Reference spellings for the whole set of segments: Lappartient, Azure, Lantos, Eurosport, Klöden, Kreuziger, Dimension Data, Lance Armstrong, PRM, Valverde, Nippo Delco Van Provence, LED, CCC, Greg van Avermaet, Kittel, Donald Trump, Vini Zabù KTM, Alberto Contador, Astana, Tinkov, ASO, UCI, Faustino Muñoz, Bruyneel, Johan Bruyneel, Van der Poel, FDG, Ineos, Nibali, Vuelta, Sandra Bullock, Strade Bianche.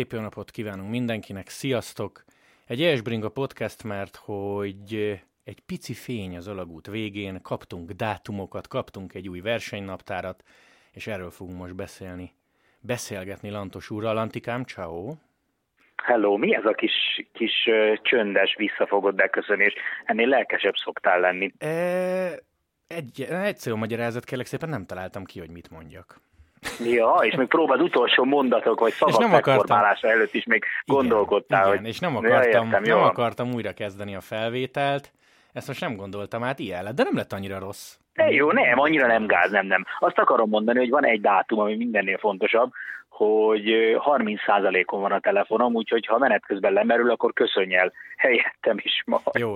szép jó napot kívánunk mindenkinek, sziasztok! Egy Esbringa podcast, mert hogy egy pici fény az alagút végén, kaptunk dátumokat, kaptunk egy új versenynaptárat, és erről fogunk most beszélgetni Lantos úrral. Lantikám, ciao. Hello, mi ez a kis csöndes, visszafogott beköszönés? Ennél lelkesebb szoktál lenni. Egyszerű magyarázat, kérlek szépen, nem találtam ki, hogy mit mondjak. Ja, és még próbáld utolsó mondatok, vagy szavak megformálása előtt is még gondolkodtál. Igen, és nem akartam újra kezdeni a felvételt, ezt most nem gondoltam át, ilyen lett, de nem lett annyira rossz. De jó, nem, annyira nem gáz, nem. Azt akarom mondani, hogy van egy dátum, ami mindennél fontosabb, hogy 30%-on van a telefonom, úgyhogy ha menet közben lemerül, akkor köszönj el helyettem is ma. Jó,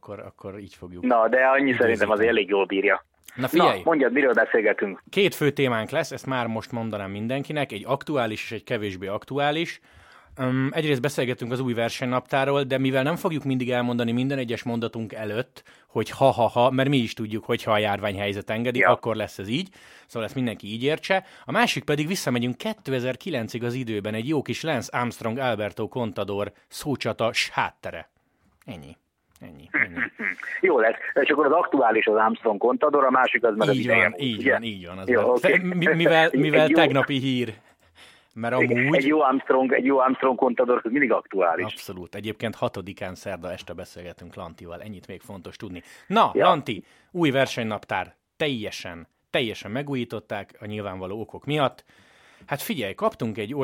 akkor így fogjuk. Na, de annyi időzíteni. Szerintem az elég jól bírja. Na figyelj! Na, mondjad, miről beszélgetünk? Két fő témánk lesz, ezt már most mondanám mindenkinek, egy aktuális és egy kevésbé aktuális. Egyrészt beszélgetünk az új versenynaptáról, de mivel nem fogjuk mindig elmondani minden egyes mondatunk előtt, hogy ha, mert mi is tudjuk, hogy ha a járványhelyzet engedi, akkor lesz ez így. Szóval ezt mindenki így értse. A másik pedig visszamegyünk 2009-ig az időben, egy jó kis Lance Armstrong, Alberto Contador szócsata háttere. Ennyi. Jó lesz. És akkor az aktuális az Armstrong Contador, a másik az meg az idején. Így van. Mivel tegnapi hír. Mert amúgy... Egy jó Armstrong Contador, az mindig aktuális. Abszolút. Egyébként 6-án szerda este beszélgetünk Lantival. Ennyit még fontos tudni. Na, ja. Lanti, új versenynaptár. Teljesen megújították a nyilvánvaló okok miatt. Hát figyelj, kaptunk egy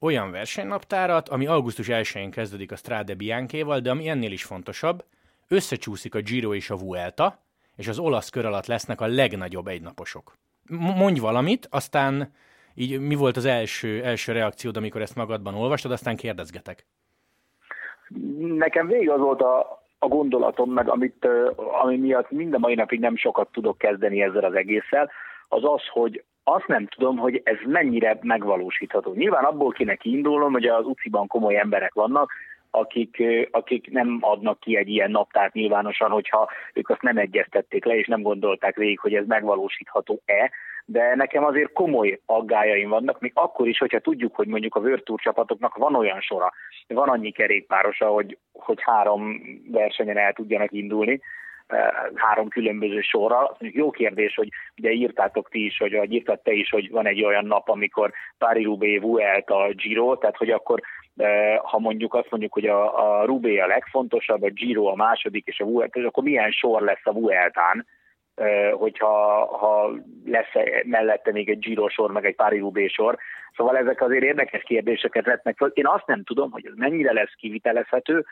olyan versenynaptárat, ami augusztus 1-én kezdődik a Strade Bianchéval, de ami ennél is fontosabb, összecsúszik a Giro és a Vuelta, és az olasz kör alatt lesznek a legnagyobb egynaposok. Mondj valamit, aztán így mi volt az első reakciód, amikor ezt magadban olvastad, aztán kérdezgetek. Nekem végig az volt a gondolatom, meg ami miatt mind a mai napig nem sokat tudok kezdeni ezzel az egésszel, az, hogy azt nem tudom, hogy ez mennyire megvalósítható. Nyilván abból kéne kiindulnom, hogy az UCI-ban komoly emberek vannak, akik nem adnak ki egy ilyen naptárt nyilvánosan, hogyha ők azt nem egyeztették le, és nem gondolták végig, hogy ez megvalósítható-e, de nekem azért komoly aggályaim vannak, még akkor is, hogyha tudjuk, hogy mondjuk a World Tour csapatoknak van olyan sora, van annyi kerékpárosa, hogy 3 versenyen el tudjanak indulni, 3 különböző sorral. Jó kérdés, hogy ugye írtátok ti is, vagy írtad te is, hogy van egy olyan nap, amikor Paris-Roubaix, Vuelta, Giro, tehát hogy akkor, ha mondjuk azt mondjuk, hogy a Roubaix a legfontosabb, a Giro a második, és a Vuelta, és akkor milyen sor lesz a Vueltán, hogyha lesz mellette még egy Giro sor, meg egy Paris-Roubaix sor. Szóval ezek azért érdekes kérdéseket vetnek fel. Én azt nem tudom, hogy ez mennyire lesz kivitelezhető,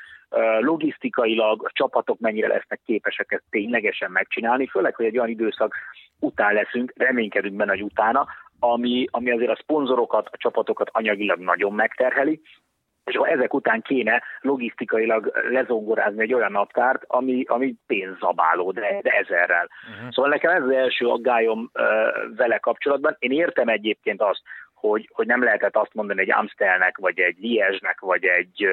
logisztikailag a csapatok mennyire lesznek képesek ezt ténylegesen megcsinálni, főleg, hogy egy olyan időszak után leszünk, reménykedünk benne, hogy utána, ami azért a szponzorokat, a csapatokat anyagilag nagyon megterheli, és ezek után kéne logisztikailag lezongorázni egy olyan naptárt, ami pénzzabáló, de ezerrel. Uh-huh. Szóval nekem ez az első aggályom vele kapcsolatban. Én értem egyébként azt, hogy nem lehetett azt mondani egy Amstelnek, vagy egy Liège-nek, vagy egy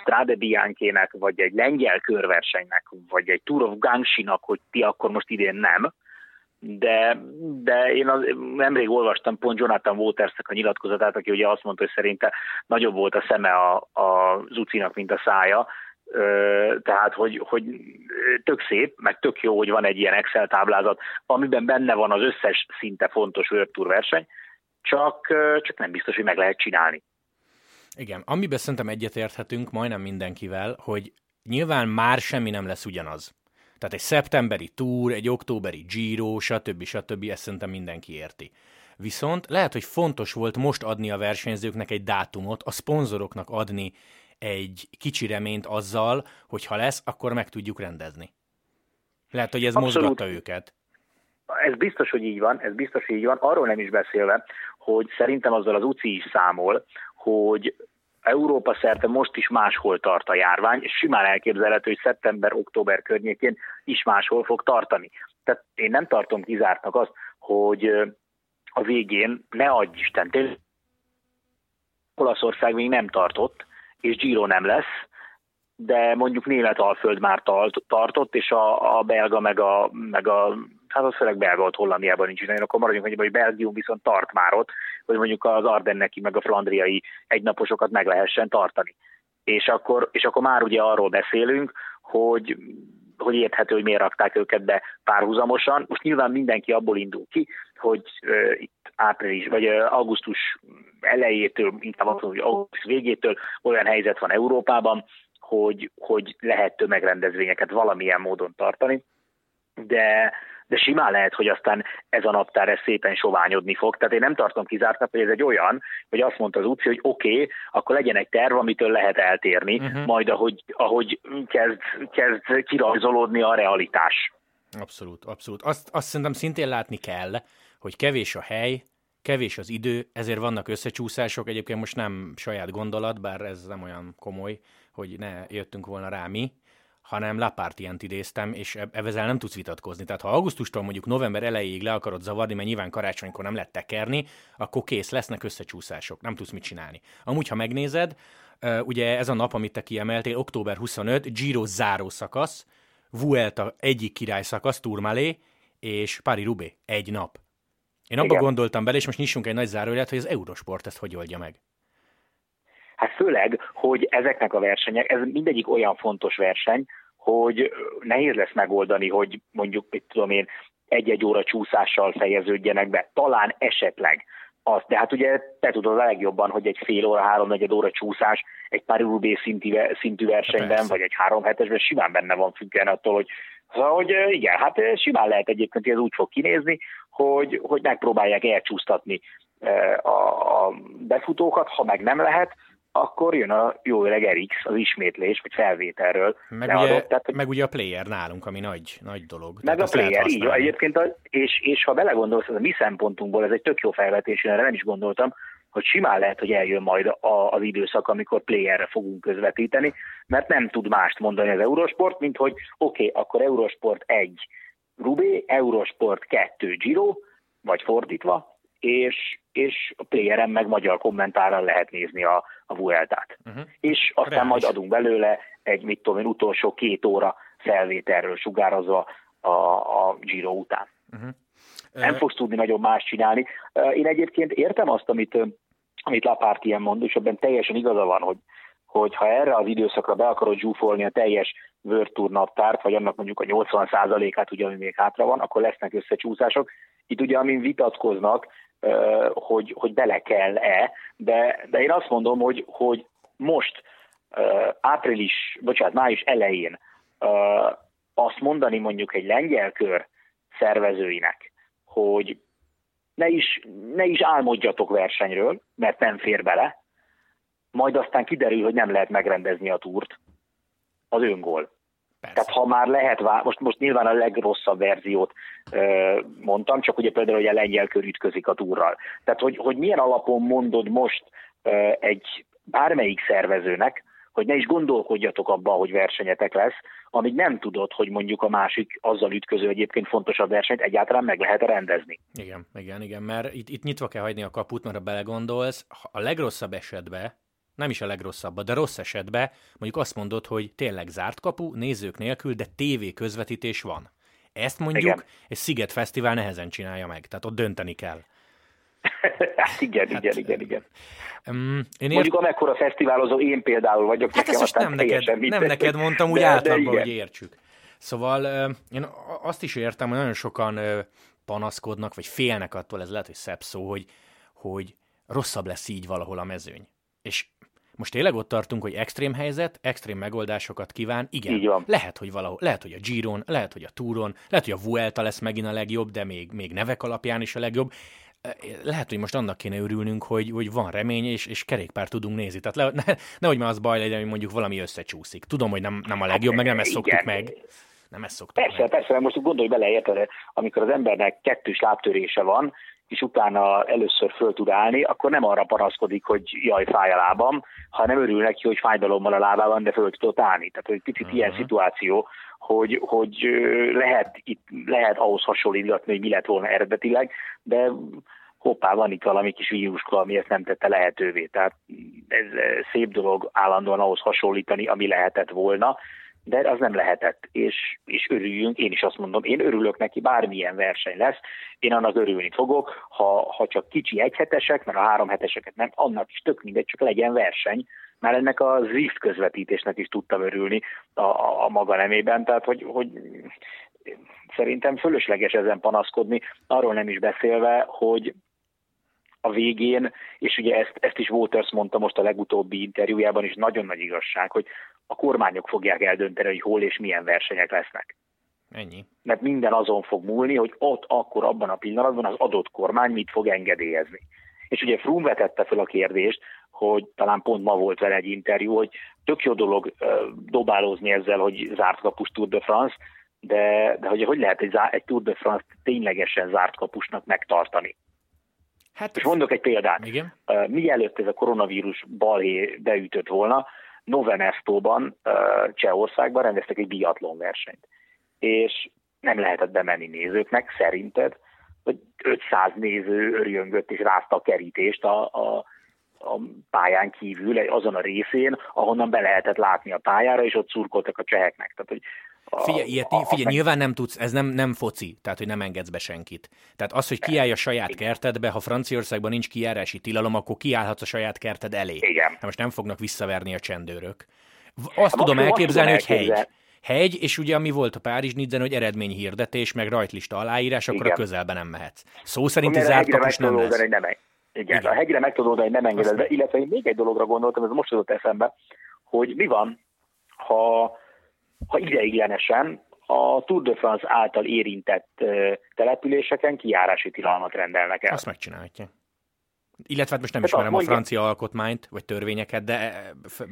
Strade Bianchének, vagy egy lengyel körversenynek, vagy egy Tour of Gangshi-nak, hogy ti akkor most idén nem. De én nemrég olvastam pont Jonathan Waters-nek a nyilatkozatát, aki ugye azt mondta, hogy szerinte nagyobb volt a szeme az UCI-nak, mint a szája. Tehát, hogy tök szép, meg tök jó, hogy van egy ilyen Excel táblázat, amiben benne van az összes szinte fontos World Tour verseny, csak nem biztos, hogy meg lehet csinálni. Igen, amiben szerintem egyetérthetünk majdnem mindenkivel, hogy nyilván már semmi nem lesz ugyanaz. Tehát egy szeptemberi túr, egy októberi Giro, stb. Ezt szerintem mindenki érti. Viszont lehet, hogy fontos volt most adni a versenyzőknek egy dátumot, a szponzoroknak adni egy kicsi reményt azzal, hogy ha lesz, akkor meg tudjuk rendezni. Lehet, hogy ez mozgatta őket. Ez biztos, hogy így van, arról nem is beszélve, hogy szerintem azzal az UCI is számol, hogy Európa szerte most is máshol tart a járvány, és simán elképzelhető, hogy szeptember-október környékén is máshol fog tartani. Tehát én nem tartom kizártnak azt, hogy a végén, ne adj Isten, tényleg Olaszország még nem tartott, és Giro nem lesz, de mondjuk Németalföld már tartott, és a belga meg a hát az főleg belga, ott Hollandiában nincs, akkor maradjunk, hogy Belgium viszont tart már ott, hogy mondjuk az ardenneki meg a flandriai egynaposokat meg lehessen tartani. És akkor már ugye arról beszélünk, hogy érthető, hogy miért rakták őket be párhuzamosan. Most nyilván mindenki abból indul ki, hogy itt április, vagy augusztus elejétől, inkább azt mondom, hogy augusztus végétől olyan helyzet van Európában, hogy lehet tömegrendezvényeket valamilyen módon tartani, de simán lehet, hogy aztán ez a naptár ez szépen soványodni fog. Tehát én nem tartom kizártnak, hogy ez egy olyan, hogy azt mondta az UCI, hogy oké, akkor legyen egy terv, amitől lehet eltérni, majd ahogy kezd kirajzolódni a realitás. Abszolút, abszolút. Azt szerintem szintén látni kell, hogy kevés a hely, kevés az idő, ezért vannak összecsúszások. Egyébként most nem saját gondolat, bár ez nem olyan komoly, hogy ne jöttünk volna rá mi, hanem Lappartient idéztem, és ezzel nem tudsz vitatkozni. Tehát ha augusztustól mondjuk november elejéig le akarod zavarni, mert nyilván karácsonykor nem lehet tekerni, akkor kész, lesznek összecsúszások, nem tudsz mit csinálni. Amúgy, ha megnézed, ugye ez a nap, amit te kiemeltél, október 25, Giro záró szakasz, Vuelta egyik király szakasz, Tourmalé, és Paris-Roubaix egy nap. Én abba gondoltam bele, és most nyissunk egy nagy zárójelet, hogy az Eurosport ezt hogy oldja meg. Hát főleg, hogy ezeknek a versenyek, ez mindegyik olyan fontos verseny, hogy nehéz lesz megoldani, hogy mondjuk, mit tudom én, egy-egy óra csúszással fejeződjenek be. Talán esetleg az, de hát ugye te tudod a legjobban, hogy egy fél óra, 3-4 óra csúszás egy Paris-Roubaix szintű versenyben, persze, vagy egy 3-7-esben simán benne van, függően attól, hogy igen, hát simán lehet egyébként, hogy ez úgy fog kinézni, hogy megpróbálják elcsúsztatni a befutókat, ha meg nem lehet, akkor jön a jó öreg RX, az ismétlés, vagy felvételről. Meg ugye a player nálunk, ami nagy dolog. Meg a player, így van. Egyébként, és ha belegondolsz, ez a mi szempontunkból, ez egy tök jó felvetés, én erre nem is gondoltam, hogy simán lehet, hogy eljön majd az időszak, amikor playerre fogunk közvetíteni, mert nem tud mást mondani az Eurosport, mint hogy oké, akkor Eurosport 1 Roubaix, Eurosport 2 Giro, vagy fordítva, és a PRM meg magyar kommentárral lehet nézni a Vueltát. És aztán reális. Majd adunk belőle egy, mit tudom én, utolsó 2 óra felvételről sugározva a Giro után. Nem fogsz tudni nagyon más csinálni. Én egyébként értem azt, amit Lappartient mond, és ebben teljesen igaza van, hogy ha erre az időszakra be akarod zsúfolni a teljes World Tour naptárt, vagy annak mondjuk a 80%-át, ugye, ami még hátra van, akkor lesznek összecsúszások. Itt ugye, amin vitatkoznak, hogy bele kell-e, de én azt mondom, hogy most május elején azt mondani mondjuk egy lengyel kör szervezőinek, hogy ne is álmodjatok versenyről, mert nem fér bele, majd aztán kiderül, hogy nem lehet megrendezni a túrt, az öngól. Persze. Tehát ha már lehet, most nyilván a legrosszabb verziót mondtam, csak ugye például, hogy a lengyel kör ütközik a túrral. Tehát, hogy milyen alapon mondod most egy bármelyik szervezőnek, hogy ne is gondolkodjatok abban, hogy versenyetek lesz, amíg nem tudod, hogy mondjuk a másik azzal ütköző egyébként fontosabb versenyt egyáltalán meg lehet rendezni. Igen, mert itt nyitva kell hagyni a kaput, mert ha belegondolsz, a legrosszabb esetben, nem is a legrosszabb, de rossz esetben mondjuk azt mondod, hogy tényleg zárt kapu, nézők nélkül, de tévé közvetítés van. Ezt mondjuk egy Sziget Fesztivál nehezen csinálja meg, tehát ott dönteni kell. Igen. Mondjuk amekkora fesztiválozó én például vagyok. Hát ezt nem neked mondtam, úgy általában, hogy értsük. Szóval én azt is értem, hogy nagyon sokan panaszkodnak, vagy félnek attól, ez lehet, hogy szebb szó, hogy rosszabb lesz így valahol a mezőny. És most tényleg ott tartunk, hogy extrém helyzet, extrém megoldásokat kíván. Igen, lehet, hogy a Giron, lehet, hogy a Touron, lehet, hogy a Vuelta lesz megint a legjobb, de még nevek alapján is a legjobb. Lehet, hogy most annak kéne örülnünk, hogy van remény, és kerékpár tudunk nézni. Tehát nehogy már az baj legyen, hogy mondjuk valami összecsúszik. Tudom, hogy nem a legjobb, meg nem ezt szoktuk meg. Persze, most gondolj bele, érted, amikor az embernek kettős lábtörése van, és utána először föl tud állni, akkor nem arra panaszkodik, hogy jaj, fáj a lábam, hanem örül neki, hogy fájdalommal a lábában, de föl tudott állni. Tehát egy picit ilyen szituáció, hogy lehet ahhoz hasonlítgatni, hogy mi lett volna eredetileg, de hoppá, van itt valami kis víruska, ami ezt nem tette lehetővé. Tehát ez szép dolog állandóan ahhoz hasonlítani, ami lehetett volna, de az nem lehetett, és örüljünk, én is azt mondom, én örülök neki, bármilyen verseny lesz, én annak örülni fogok, ha csak kicsi egyhetesek, mert a háromheteseket nem, annak is tök mindegy, csak legyen verseny. Már ennek a Zwift közvetítésnek is tudtam örülni a maga nemében, tehát hogy szerintem fölösleges ezen panaszkodni, arról nem is beszélve, hogy a végén, és ugye ezt is Waters mondta most a legutóbbi interjújában, és nagyon nagy igazság, hogy a kormányok fogják eldönteni, hogy hol és milyen versenyek lesznek. Ennyi. Mert minden azon fog múlni, hogy ott akkor abban a pillanatban az adott kormány mit fog engedélyezni. És ugye Frum vetette fel a kérdést, hogy talán pont ma volt vele egy interjú, hogy tök jó dolog dobálózni ezzel, hogy zárt kapus Tour de France, de hogy lehet egy Tour de France ténylegesen zárt kapusnak megtartani. Hát és mondok egy példát. Igen? Mielőtt ez a koronavírus balhé beütött volna, Nové Městóban, Csehországban rendeztek egy biatlonversenyt. És nem lehetett bemenni nézőknek, szerinted, hogy 500 néző örjöngött és rázta a kerítést a pályán kívül, azon a részén, ahonnan be lehetett látni a pályára, és ott szurkoltak a cseheknek. Tehát, hogy Figyelj, nyilván nem tudsz, ez nem foci, tehát hogy nem engedsz be senkit. Tehát az, hogy kiállj a saját kertedbe, ha Franciaországban nincs kijárási tilalom, akkor kiállhatsz a saját kerted elé. Igen. Most nem fognak visszaverni a csendőrök. Azt tudom elképzelni, hogy hegy, és ugye ami volt a Párizs-Nizzen, hogy eredményhirdetés, meg rajtlista aláírás, akkor igen, a közelben nem mehetsz. Szó szerint ez zárt kapus nem lesz. Igen, a hegyre meg tudod, hogy nem engeded be, illetve én még egy dologra gondoltam, ez most jutott eszembe, hogy mi van, ha ideiglenesen a Tour de France által érintett településeken kijárási tilalmat rendelnek el. Azt megcsinálhatja. Illetve most nem ismerem a francia alkotmányt, vagy törvényeket, de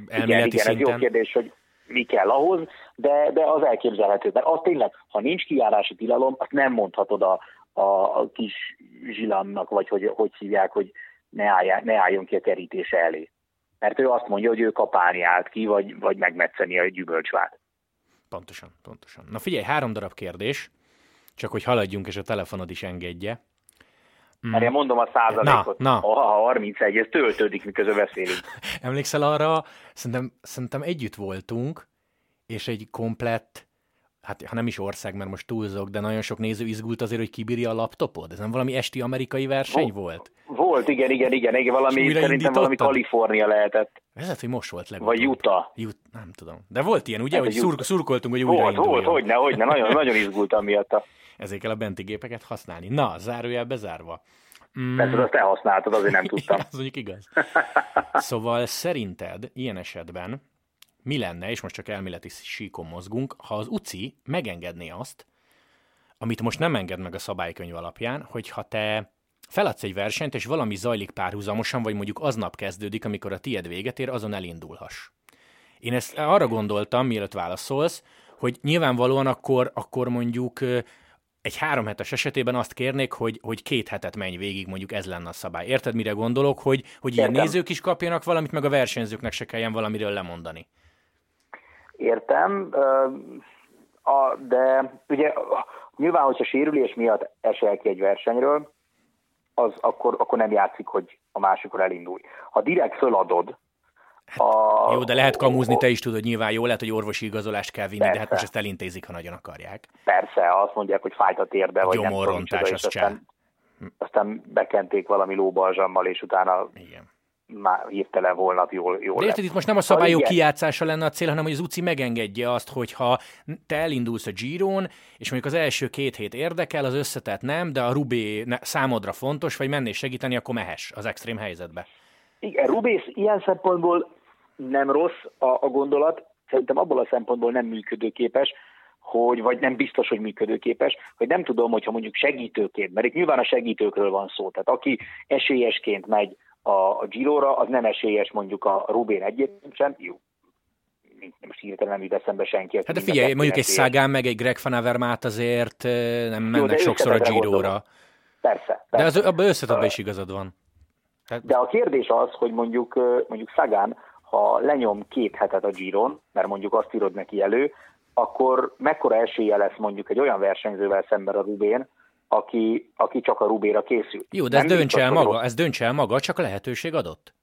elméleti szinten. Igen, ez jó kérdés, hogy mi kell ahhoz, de az elképzelhető. Mert az tényleg, ha nincs kijárási tilalom, azt nem mondhatod a kis zsilannak, vagy hogy hívják, hogy ne álljon ki a kerítése elé. Mert ő azt mondja, hogy ő kapálni állt ki, vagy megmetszeni a gyümölcsvát. Pontosan. Na figyelj, 3 darab kérdés, csak hogy haladjunk, és a telefonod is engedje. Mert én mondom a százalékot. Ha 31, ez töltődik, miközben beszélünk. Emlékszel arra, szerintem együtt voltunk, és egy komplett, hát ha nem is ország, mert most túlzok, de nagyon sok néző izgult azért, hogy kibírja a laptopod. Ez nem valami esti amerikai verseny volt? Volt, igen. Valami Kalifornia lehetett. Ez lehet, hogy most volt legutóbb. Vagy Utah. Nem tudom. De volt ilyen, ugye, hát, hogy szurkoltunk, hogy újrainduljon. Volt, hogyne. Nagyon, nagyon izgultam miatt. Ezért kell a benti gépeket használni. Na, zárójel bezárva. Persze, azt te használtad, azért nem tudtam. Az mondjuk igaz. Szóval szerinted ilyen esetben mi lenne, és most csak elméleti síkon mozgunk, ha az UCI megengedné azt, amit most nem enged meg a szabálykönyv alapján, hogyha te feladsz egy versenyt, és valami zajlik párhuzamosan, vagy mondjuk aznap kezdődik, amikor a tied véget ér, azon elindulhass. Én ezt arra gondoltam, mielőtt válaszolsz, hogy nyilvánvalóan akkor mondjuk egy 3 hetes esetében azt kérnék, hogy 2 hetet menj végig, mondjuk ez lenne a szabály. Érted, mire gondolok, hogy ilyen nézők is kapjanak valamit, meg a versenyzőknek se kelljen valamiről lemondani. Értem, de ugye nyilván, hogyha sérülés miatt esel ki egy versenyről, az akkor nem játszik, hogy a másikor elindulj. Ha direkt föladod... Jó, de lehet kamúzni, te is tudod, nyilván jó, lehet, hogy orvosi igazolást kell vinni, persze. De hát most ezt elintézik, ha nagyon akarják. Persze, azt mondják, hogy fájt a térde, vagy nem tudom, aztán bekenték valami lóbalzsammal, és utána... Igen. Már hirtelen holnap jól. De érted, itt most nem a szabályok kijátszása lenne a cél, hanem hogy az UCI megengedje azt, hogy ha te elindulsz a Girón, és mondjuk az első 2 hét érdekel, az összetett nem, de a Rubé számodra fontos, vagy mennél segíteni, akkor mehess az extrém helyzetbe. Igen, Rubé ilyen szempontból nem rossz a gondolat, szerintem abból a szempontból nem működőképes, vagy nem biztos, hogy működőképes, hogy nem tudom, hogyha mondjuk segítőként, mert itt nyilván a segítőkről van szó, tehát aki esélyesként megy a Giro-ra, az nem esélyes mondjuk a Rubén egyébként sem. Jó, most hirtelen nem jut eszembe senki. Hát de figyelj, mondjuk egy Sagan meg egy Greg van Avermaet azért nem mennek sokszor a Giro-ra. Persze. De abban összetetben is igazad van. De a kérdés az, hogy mondjuk Sagan, ha lenyom 2 hetet a Giron, mert mondjuk azt írod neki elő, akkor mekkora esélye lesz mondjuk egy olyan versenyzővel szemben a Rubén, aki csak a Rubéra készül. Jó, de ez döntse el maga, csak a lehetőség adott.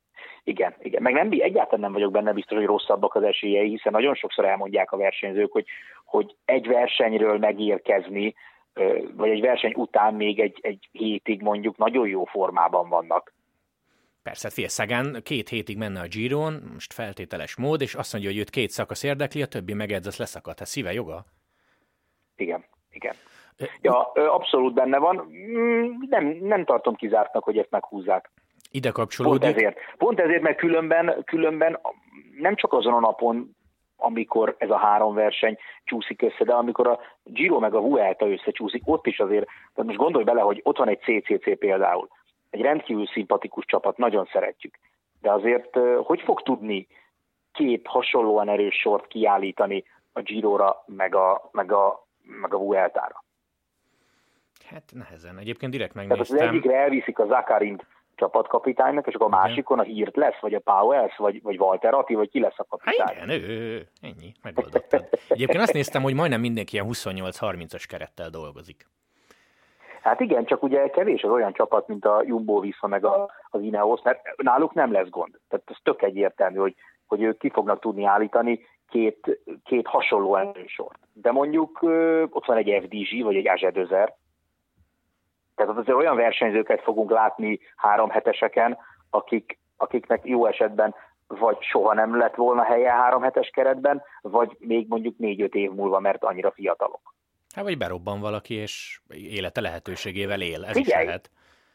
Igen, igen. Meg nem, egyáltalán nem vagyok benne biztos, hogy rosszabbak az esélyei, hiszen nagyon sokszor elmondják a versenyzők, hogy egy versenyről megérkezni, vagy egy verseny után még egy hétig mondjuk nagyon jó formában vannak. Persze, Sagan 2 hétig menne a Giron, most feltételes mód, és azt mondja, hogy őt 2 szakasz érdekli, a többi megedzett leszakadt. Hát szíve joga? Igen, igen. Ja, abszolút benne van. Nem tartom kizártnak, hogy ezt meghúzzák. Ide kapcsolódik. Pont ezért, mert különben nem csak azon a napon, amikor ez a 3 verseny csúszik össze, de amikor a Giro meg a Vuelta összecsúszik, ott is azért, de most gondolj bele, hogy ott van egy CCC például, egy rendkívül szimpatikus csapat, nagyon szeretjük, de azért hogy fog tudni 2 hasonlóan erős sort kiállítani a Girora meg a Vueltára? Hát nehezen, egyébként direkt megnéztem. Tehát az egyikre elviszik a Zakarint csapatkapitánynak, és akkor a másikon a Hirt lesz, vagy a Powells, vagy Valter Attila, vagy ki lesz a kapitány. Hát igen, ő, ennyi, megoldottad. Egyébként azt néztem, hogy majdnem mindenki ilyen 28-30-as kerettel dolgozik. Hát igen, csak ugye kevés az olyan csapat, mint a Jumbo Visma meg az Ineos, mert náluk nem lesz gond. Tehát ez tök egyértelmű, hogy ők ki fognak tudni állítani 2 hasonló elősort. De mondjuk ott van egy FDG, vagy egy Azure. Tehát azért olyan versenyzőket fogunk látni 3 heteseken, akiknek jó esetben vagy soha nem lett volna helye 3 hetes keretben, vagy még mondjuk 4-5 év múlva, mert annyira fiatalok. Hát vagy berobban valaki, és élete lehetőségével él. Ez is lehet.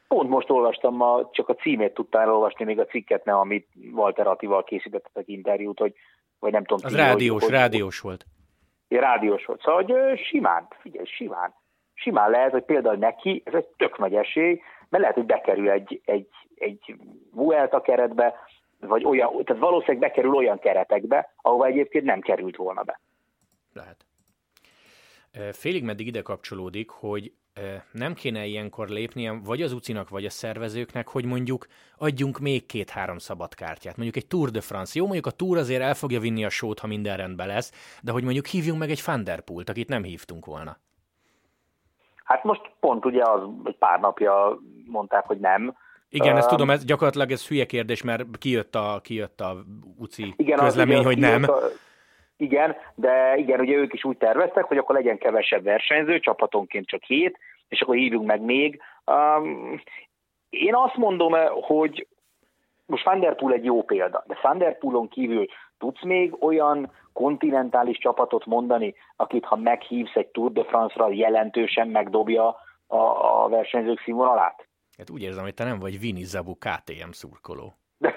Pont most olvastam, csak a címét tudtál olvasni, még a cikket nem, amit Valter Attilával készítettek interjút, vagy nem tudom. Az rádiós volt. Rádiós volt. Szóval, hogy simán. Simán lehet, hogy például neki ez egy tök nagy esély, mert lehet, hogy bekerül egy Vuelta keretbe, vagy olyan, tehát valószínűleg bekerül olyan keretekbe, ahova egyébként nem került volna be. Lehet. Félig meddig ide kapcsolódik, hogy nem kéne ilyenkor lépnie, vagy az UCI-nak, vagy a szervezőknek, hogy mondjuk adjunk még 2-3 szabadkártyát. Mondjuk egy Tour de France. Jó, mondjuk a Tour azért el fogja vinni a sót, ha minden rendben lesz, de hogy mondjuk hívjunk meg egy Van der Poelt, akit nem hívtunk volna. Hát most pont ugye az pár napja mondták, hogy nem. Igen, ezt tudom, ez gyakorlatilag ez hülye kérdés, mert kijött a UCI közlemény, az, hogy nem. Igen, de igen, ugye ők is úgy terveztek, hogy akkor legyen kevesebb versenyző, csapatonként csak 7, és akkor hívjunk meg még. Én azt mondom, hogy most Van der Poel egy jó példa, de Van der Poelon kívül tudsz még olyan kontinentális csapatot mondani, akit ha meghívsz egy Tour de France-ra, jelentősen megdobja a versenyzők színvonalát? Hát úgy érzem, hogy te nem vagy Vini Zabù KTM szurkoló. De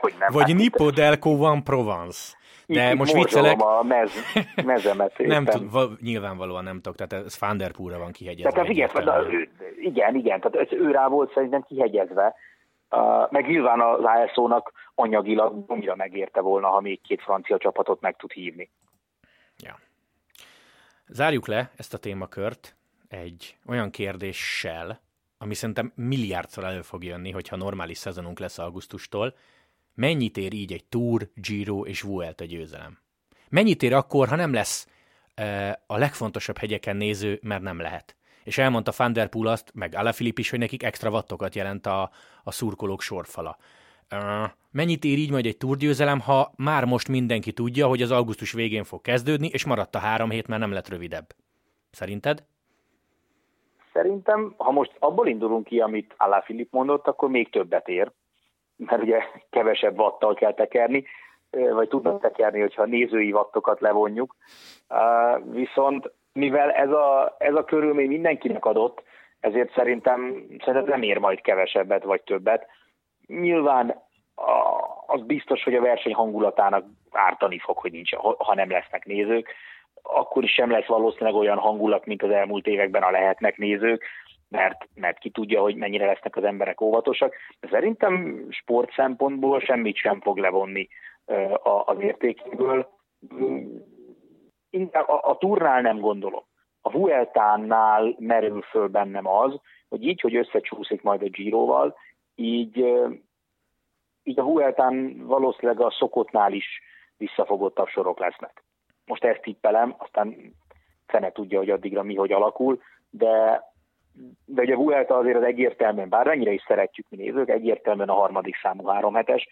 hogy nem. Vagy Nippo Delco Van Provence. De itt most viccelek. A mezemet nem tud, nyilvánvalóan nem tudok, tehát ez Van der Poelra van kihegyezve. Tehát igen, tehát ő rá volt szerintem kihegyezve. Meg nyilván az ASO-nak anyagilag annyira megérte volna, ha még 2 francia csapatot meg tud hívni. Ja. Zárjuk le ezt a témakört egy olyan kérdéssel, ami szerintem milliárdszor elő fog jönni, hogyha normális szezonunk lesz augusztustól. Mennyit ér így egy Tour, Giro és Vuelta győzelem? Mennyit ér akkor, ha nem lesz a legfontosabb hegyeken néző, mert nem lehet? És elmondta Van der Poel azt, meg Alaphilippe is, hogy nekik extra wattokat jelent a szurkolók sorfala. Mennyit ér így majd egy túrgyőzelem, ha már most mindenki tudja, hogy az augusztus végén fog kezdődni, és maradt a 3 hét, mert nem lett rövidebb. Szerinted? Szerintem, ha most abból indulunk ki, amit Alaphilippe mondott, akkor még többet ér, mert ugye kevesebb wattal kell tekerni, vagy tudnak tekerni, hogyha nézői wattokat levonjuk. Viszont mivel ez a körülmény mindenkinek adott, ezért szerintem nem ér majd kevesebbet vagy többet. Nyilván az biztos, hogy a verseny hangulatának ártani fog, hogy nincs, ha nem lesznek nézők. Akkor is sem lesz valószínűleg olyan hangulat, mint az elmúlt években, ha lehetnek nézők, mert ki tudja, hogy mennyire lesznek az emberek óvatosak. Szerintem sport szempontból semmit sem fog levonni az értékéből. Inkább a Tournál nem gondolom. A Vueltánál merül föl bennem az, hogy így, hogy összecsúszik majd a Giroval, így a Vueltán valószínűleg a szokottnál is visszafogottabb sorok lesznek. Most ezt tippelem, aztán fene tudja, hogy addigra mi, hogy alakul, de ugye a Vuelta azért az egyértelműen, bár ennyire is szeretjük mi nézők, egyértelműen a harmadik számú 3 hetes,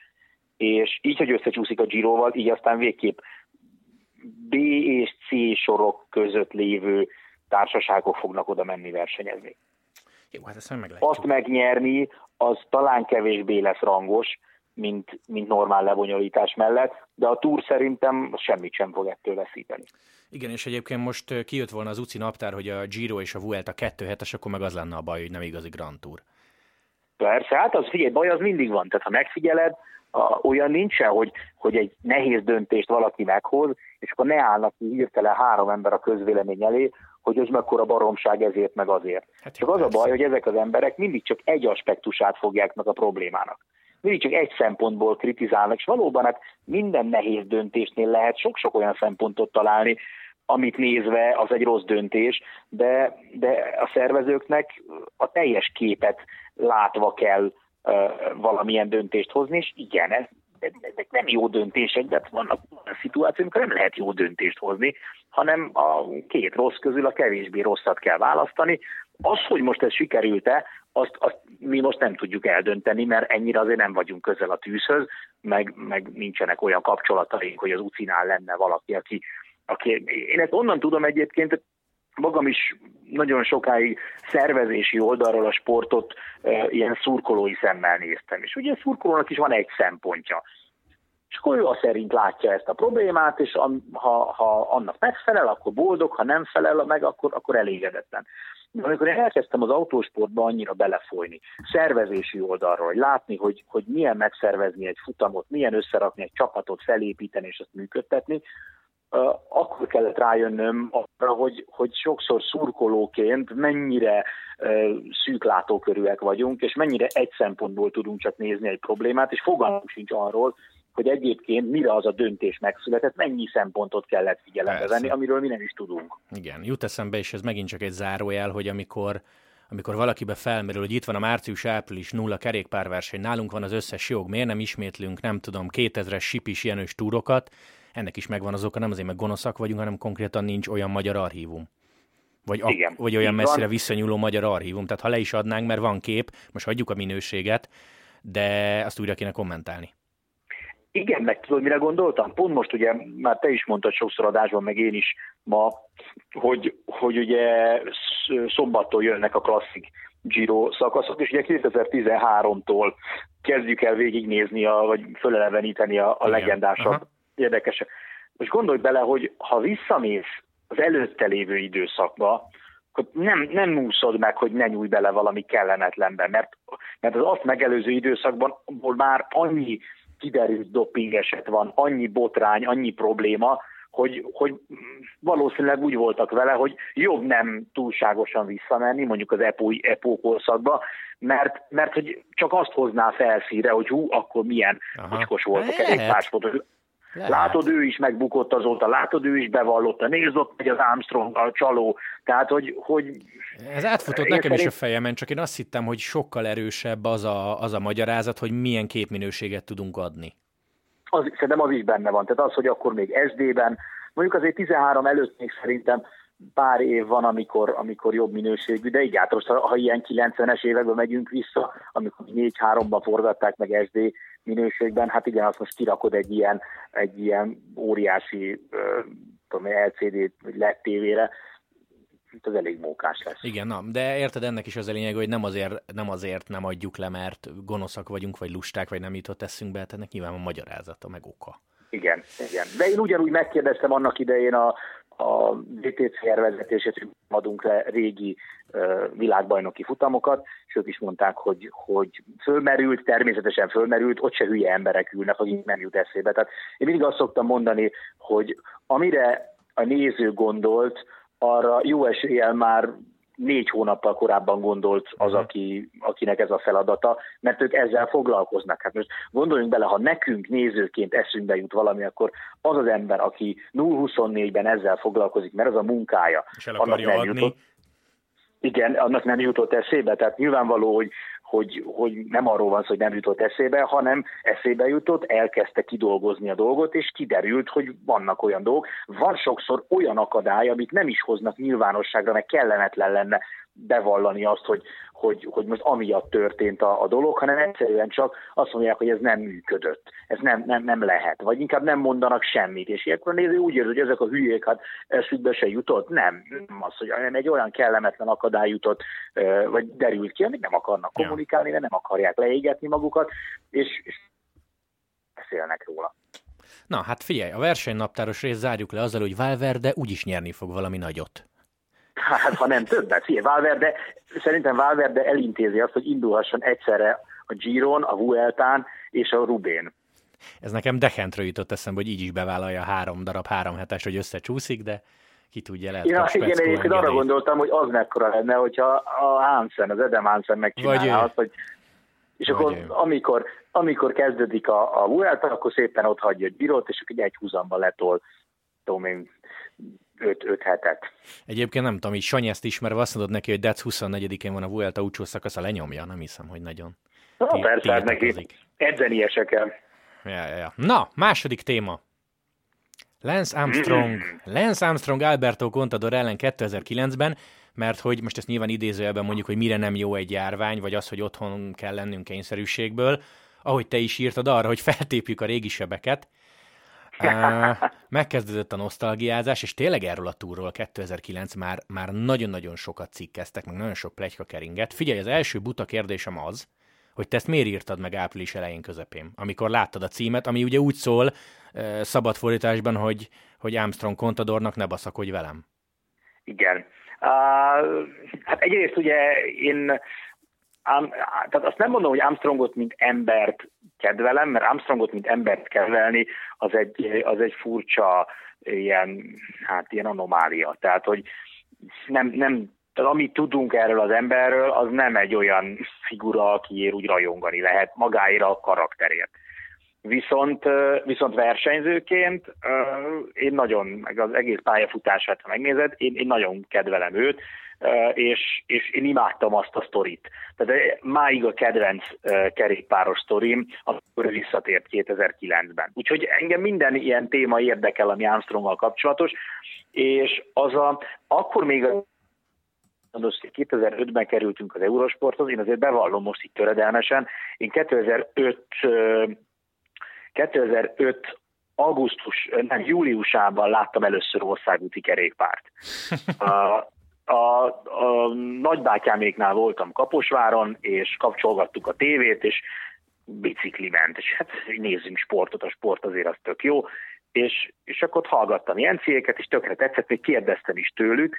és így, hogy összecsúszik a Giroval, így aztán végképp B és C sorok között lévő társaságok fognak oda menni versenyezni. Jó, hát ezt meglátjuk. Azt megnyerni, az talán kevésbé lesz rangos, mint normál lebonyolítás mellett, de a Tour szerintem semmit sem fog ettől veszíteni. Igen, és egyébként most kijött volna az UCI naptár, hogy a Giro és a Vuelta 2-7-es, akkor meg az lenne a baj, hogy nem igazi Grand Tour. Persze, hát az figyelj, baj az mindig van. Tehát ha megfigyeled, olyan nincsen, hogy egy nehéz döntést valaki meghoz, és akkor ne állnak ki hirtelen három ember a közvélemény elé, hogy ez mekkora baromság ezért meg azért. Hát csak az a baj, hogy ezek az emberek mindig csak egy aspektusát fogják meg a problémának. Mindig csak egy szempontból kritizálnak, és valóban hát minden nehéz döntésnél lehet sok-sok olyan szempontot találni, amit nézve az egy rossz döntés, de a szervezőknek a teljes képet látva kell valamilyen döntést hozni, és igen, ezek nem jó döntések, de vannak olyan szituációk, amikor nem lehet jó döntést hozni, hanem a két rossz közül a kevésbé rosszat kell választani. Az, hogy most ez sikerült-e, azt mi most nem tudjuk eldönteni, mert ennyire azért nem vagyunk közel a tűzhöz, meg nincsenek olyan kapcsolataink, hogy az UCI-nál lenne valaki, aki... Én ezt onnan tudom egyébként, magam is nagyon sokáig szervezési oldalról a sportot ilyen szurkolói szemmel néztem. És ugye a szurkolónak is van egy szempontja. És akkor ő azt szerint látja ezt a problémát, és ha annak megfelel, akkor boldog, ha nem felel meg, akkor elégedetlen. Amikor én elkezdtem az autósportba annyira belefolyni, szervezési oldalról, hogy látni, hogy milyen megszervezni egy futamot, milyen összerakni egy csapatot, felépíteni és azt működtetni, akkor kellett rájönnöm arra, hogy sokszor szurkolóként mennyire szűklátókörűek vagyunk, és mennyire egy szempontból tudunk csak nézni egy problémát, és fogalmunk sincs arról, hogy egyébként mire az a döntés megszületett, mennyi szempontot kellett figyelembe venni, amiről mi nem is tudunk. Igen, jut eszembe, és ez megint csak egy zárójel, hogy amikor valakibe felmerül, hogy itt van a március-április 0 kerékpárverseny, nálunk van az összes jog, miért nem ismétlünk, nem tudom, 2000-es sipis jenős túrokat, ennek is megvan az oka, nem azért meg gonoszak vagyunk, hanem konkrétan nincs olyan magyar archívum. Vagy olyan messzire visszanyúló magyar archívum. Tehát ha le is adnánk, mert van kép, most hagyjuk a minőséget, de azt újra kéne kommentálni. Igen, meg tudod, mire gondoltam? Pont most ugye, már te is mondtad sokszor adásban, meg én is ma, hogy ugye szombattól jönnek a klasszik Giro szakaszok, és ugye 2013-tól kezdjük el végignézni, vagy föleleveníteni a legendásabb. Aha. Érdekes. Most gondolj bele, hogy ha visszamész az előtte lévő időszakba, akkor nem úszod meg, hogy ne nyújj bele valami kellemetlenbe, mert az azt megelőző időszakban már annyi kiderült dopingeset van, annyi botrány, annyi probléma, hogy valószínűleg úgy voltak vele, hogy jobb nem túlságosan visszamenni, mondjuk az EPO korszakba, mert hogy csak azt hozná felszínre, hogy hú, akkor milyen kocskos volt a kerékpársport. Látod, ő is megbukott azóta, látod, ő is bevallotta, nézd ott, hogy az Armstrong a csaló, tehát hogy... Ez átfutott nekem is a fejemen, csak én azt hittem, hogy sokkal erősebb az a magyarázat, hogy milyen képminőséget tudunk adni. Szerintem az is benne van, tehát az, hogy akkor még SD-ben, mondjuk azért 13 előtt még szerintem pár év van, amikor jobb minőségű, de így általában, ha ilyen 90-es években megyünk vissza, amikor 4-3-ban forgatták meg SD minőségben, hát igen, azt most kirakod egy ilyen óriási LCD vagy LED tévére, itt az elég mókás lesz. Igen, na, de érted, ennek is az a lényeg, hogy nem azért nem adjuk le, mert gonoszak vagyunk, vagy lusták, vagy nem jutott eszünkbe, tehát ennek nyilván a magyarázata, meg oka. Igen, igen. De én ugyanúgy megkérdeztem annak idején a DTC szervezetését, hogy adunk le régi világbajnoki futamokat, és ők is mondták, hogy fölmerült, természetesen fölmerült, ott se hülye emberek ülnek, akik nem jut eszébe. Tehát én mindig azt szoktam mondani, hogy amire a néző gondolt, arra jó eséllyel már 4 hónappal korábban gondolt az, akinek ez a feladata, mert ők ezzel foglalkoznak. Hát most gondoljunk bele, ha nekünk nézőként eszünkbe jut valami, akkor az az ember, aki 0-24-ben ezzel foglalkozik, mert ez a munkája. És el akarja adni. Igen, annak nem jutott eszébe, tehát nyilvánvaló, hogy nem arról van szó, hogy nem jutott eszébe, hanem eszébe jutott, elkezdte kidolgozni a dolgot, és kiderült, hogy vannak olyan dolgok. Van sokszor olyan akadály, amit nem is hoznak nyilvánosságra, mert kellemetlen lenne bevallani azt, hogy, hogy most amiatt történt a dolog, hanem egyszerűen csak azt mondják, hogy ez nem működött, ez nem lehet, vagy inkább nem mondanak semmit, és ilyenkor a néző úgy érzi, hogy ezek a hülyék, hát eszükbe se jutott, nem az, hogy egy olyan kellemetlen akadály jutott, vagy derült ki, amit nem akarnak kommunikálni, de nem akarják leégetni magukat, és beszélnek róla. Na, hát figyelj, a versenynaptáros részt zárjuk le azzal, hogy Valverde úgyis nyerni fog valami nagyot. Hát, ha nem többet. Figyelj, Valverde elintézi azt, hogy indulhasson egyszerre a Giron, a Vueltán és a Rubén. Ez nekem Dehentről jutott eszembe, hogy így is bevállalja 3 darab 3 hetes, hogy összecsúszik, de ki tudja, lehet kapsz Peckó engedélyt. Én arra gondoltam, hogy az mekkora lenne, hogyha az Adam Hansen megcsinálja azt, hogy... És akkor, amikor kezdődik a Vuelta, akkor szépen ott hagyja egy bírót, és akkor egy húzamba letol, tudom én, 5 hetet. Egyébként nem tudom, így Sanyi ezt ismerve azt mondod neki, hogy dec 24-én van a Vuelta úcsó szakasza, lenyomja? Nem hiszem, hogy nagyon. Na persze, neki edzenieseken. Ja. Na, második téma. Lance Armstrong Alberto Contador ellen 2009-ben, mert hogy most ezt nyilván idézőjelben mondjuk, hogy mire nem jó egy járvány, vagy az, hogy otthon kell lennünk kényszerűségből, ahogy te is írtad arra, hogy feltépjük a régi sebeket. Megkezdődött a nosztalgiázás, és tényleg erről a túról 2009 már nagyon-nagyon sokat cikkeztek, meg nagyon sok pletyka keringett. Figyelj, az első buta kérdésem az, hogy te ezt miért írtad meg április elején közepén, amikor láttad a címet, ami ugye úgy szól szabad fordításban, hogy Armstrong Contadornak ne baszakodj velem. Igen. Hát egyrészt ugye én tehát azt nem mondom, hogy Armstrongot mint embert kedvelem, mert Armstrongot mint embert kedvelni az egy furcsa ilyen anomália. Tehát, hogy tehát amit tudunk erről az emberről, az nem egy olyan figura, akiért úgy rajongani lehet magáért a karakterért. Viszont versenyzőként én nagyon, meg az egész pályafutását, ha megnézed, én nagyon kedvelem őt, és én imádtam azt a sztorit. Tehát máig a kedvenc kerékpáros sztorim, amikor visszatért 2009-ben. Úgyhogy engem minden ilyen téma érdekel, ami Armstronggal kapcsolatos, és akkor még 2005-ben kerültünk az Eurosporthoz, én azért bevallom most itt töredelmesen, én 2005 júliusában láttam először országúti kerékpárt. A nagybátyáméknál voltam Kaposváron, és kapcsolgattuk a tévét, és bicikli ment, és hát nézzünk sportot, a sport azért az tök jó, és akkor hallgattam ilyen cégeket, és tökre tetszett, még kérdeztem is tőlük,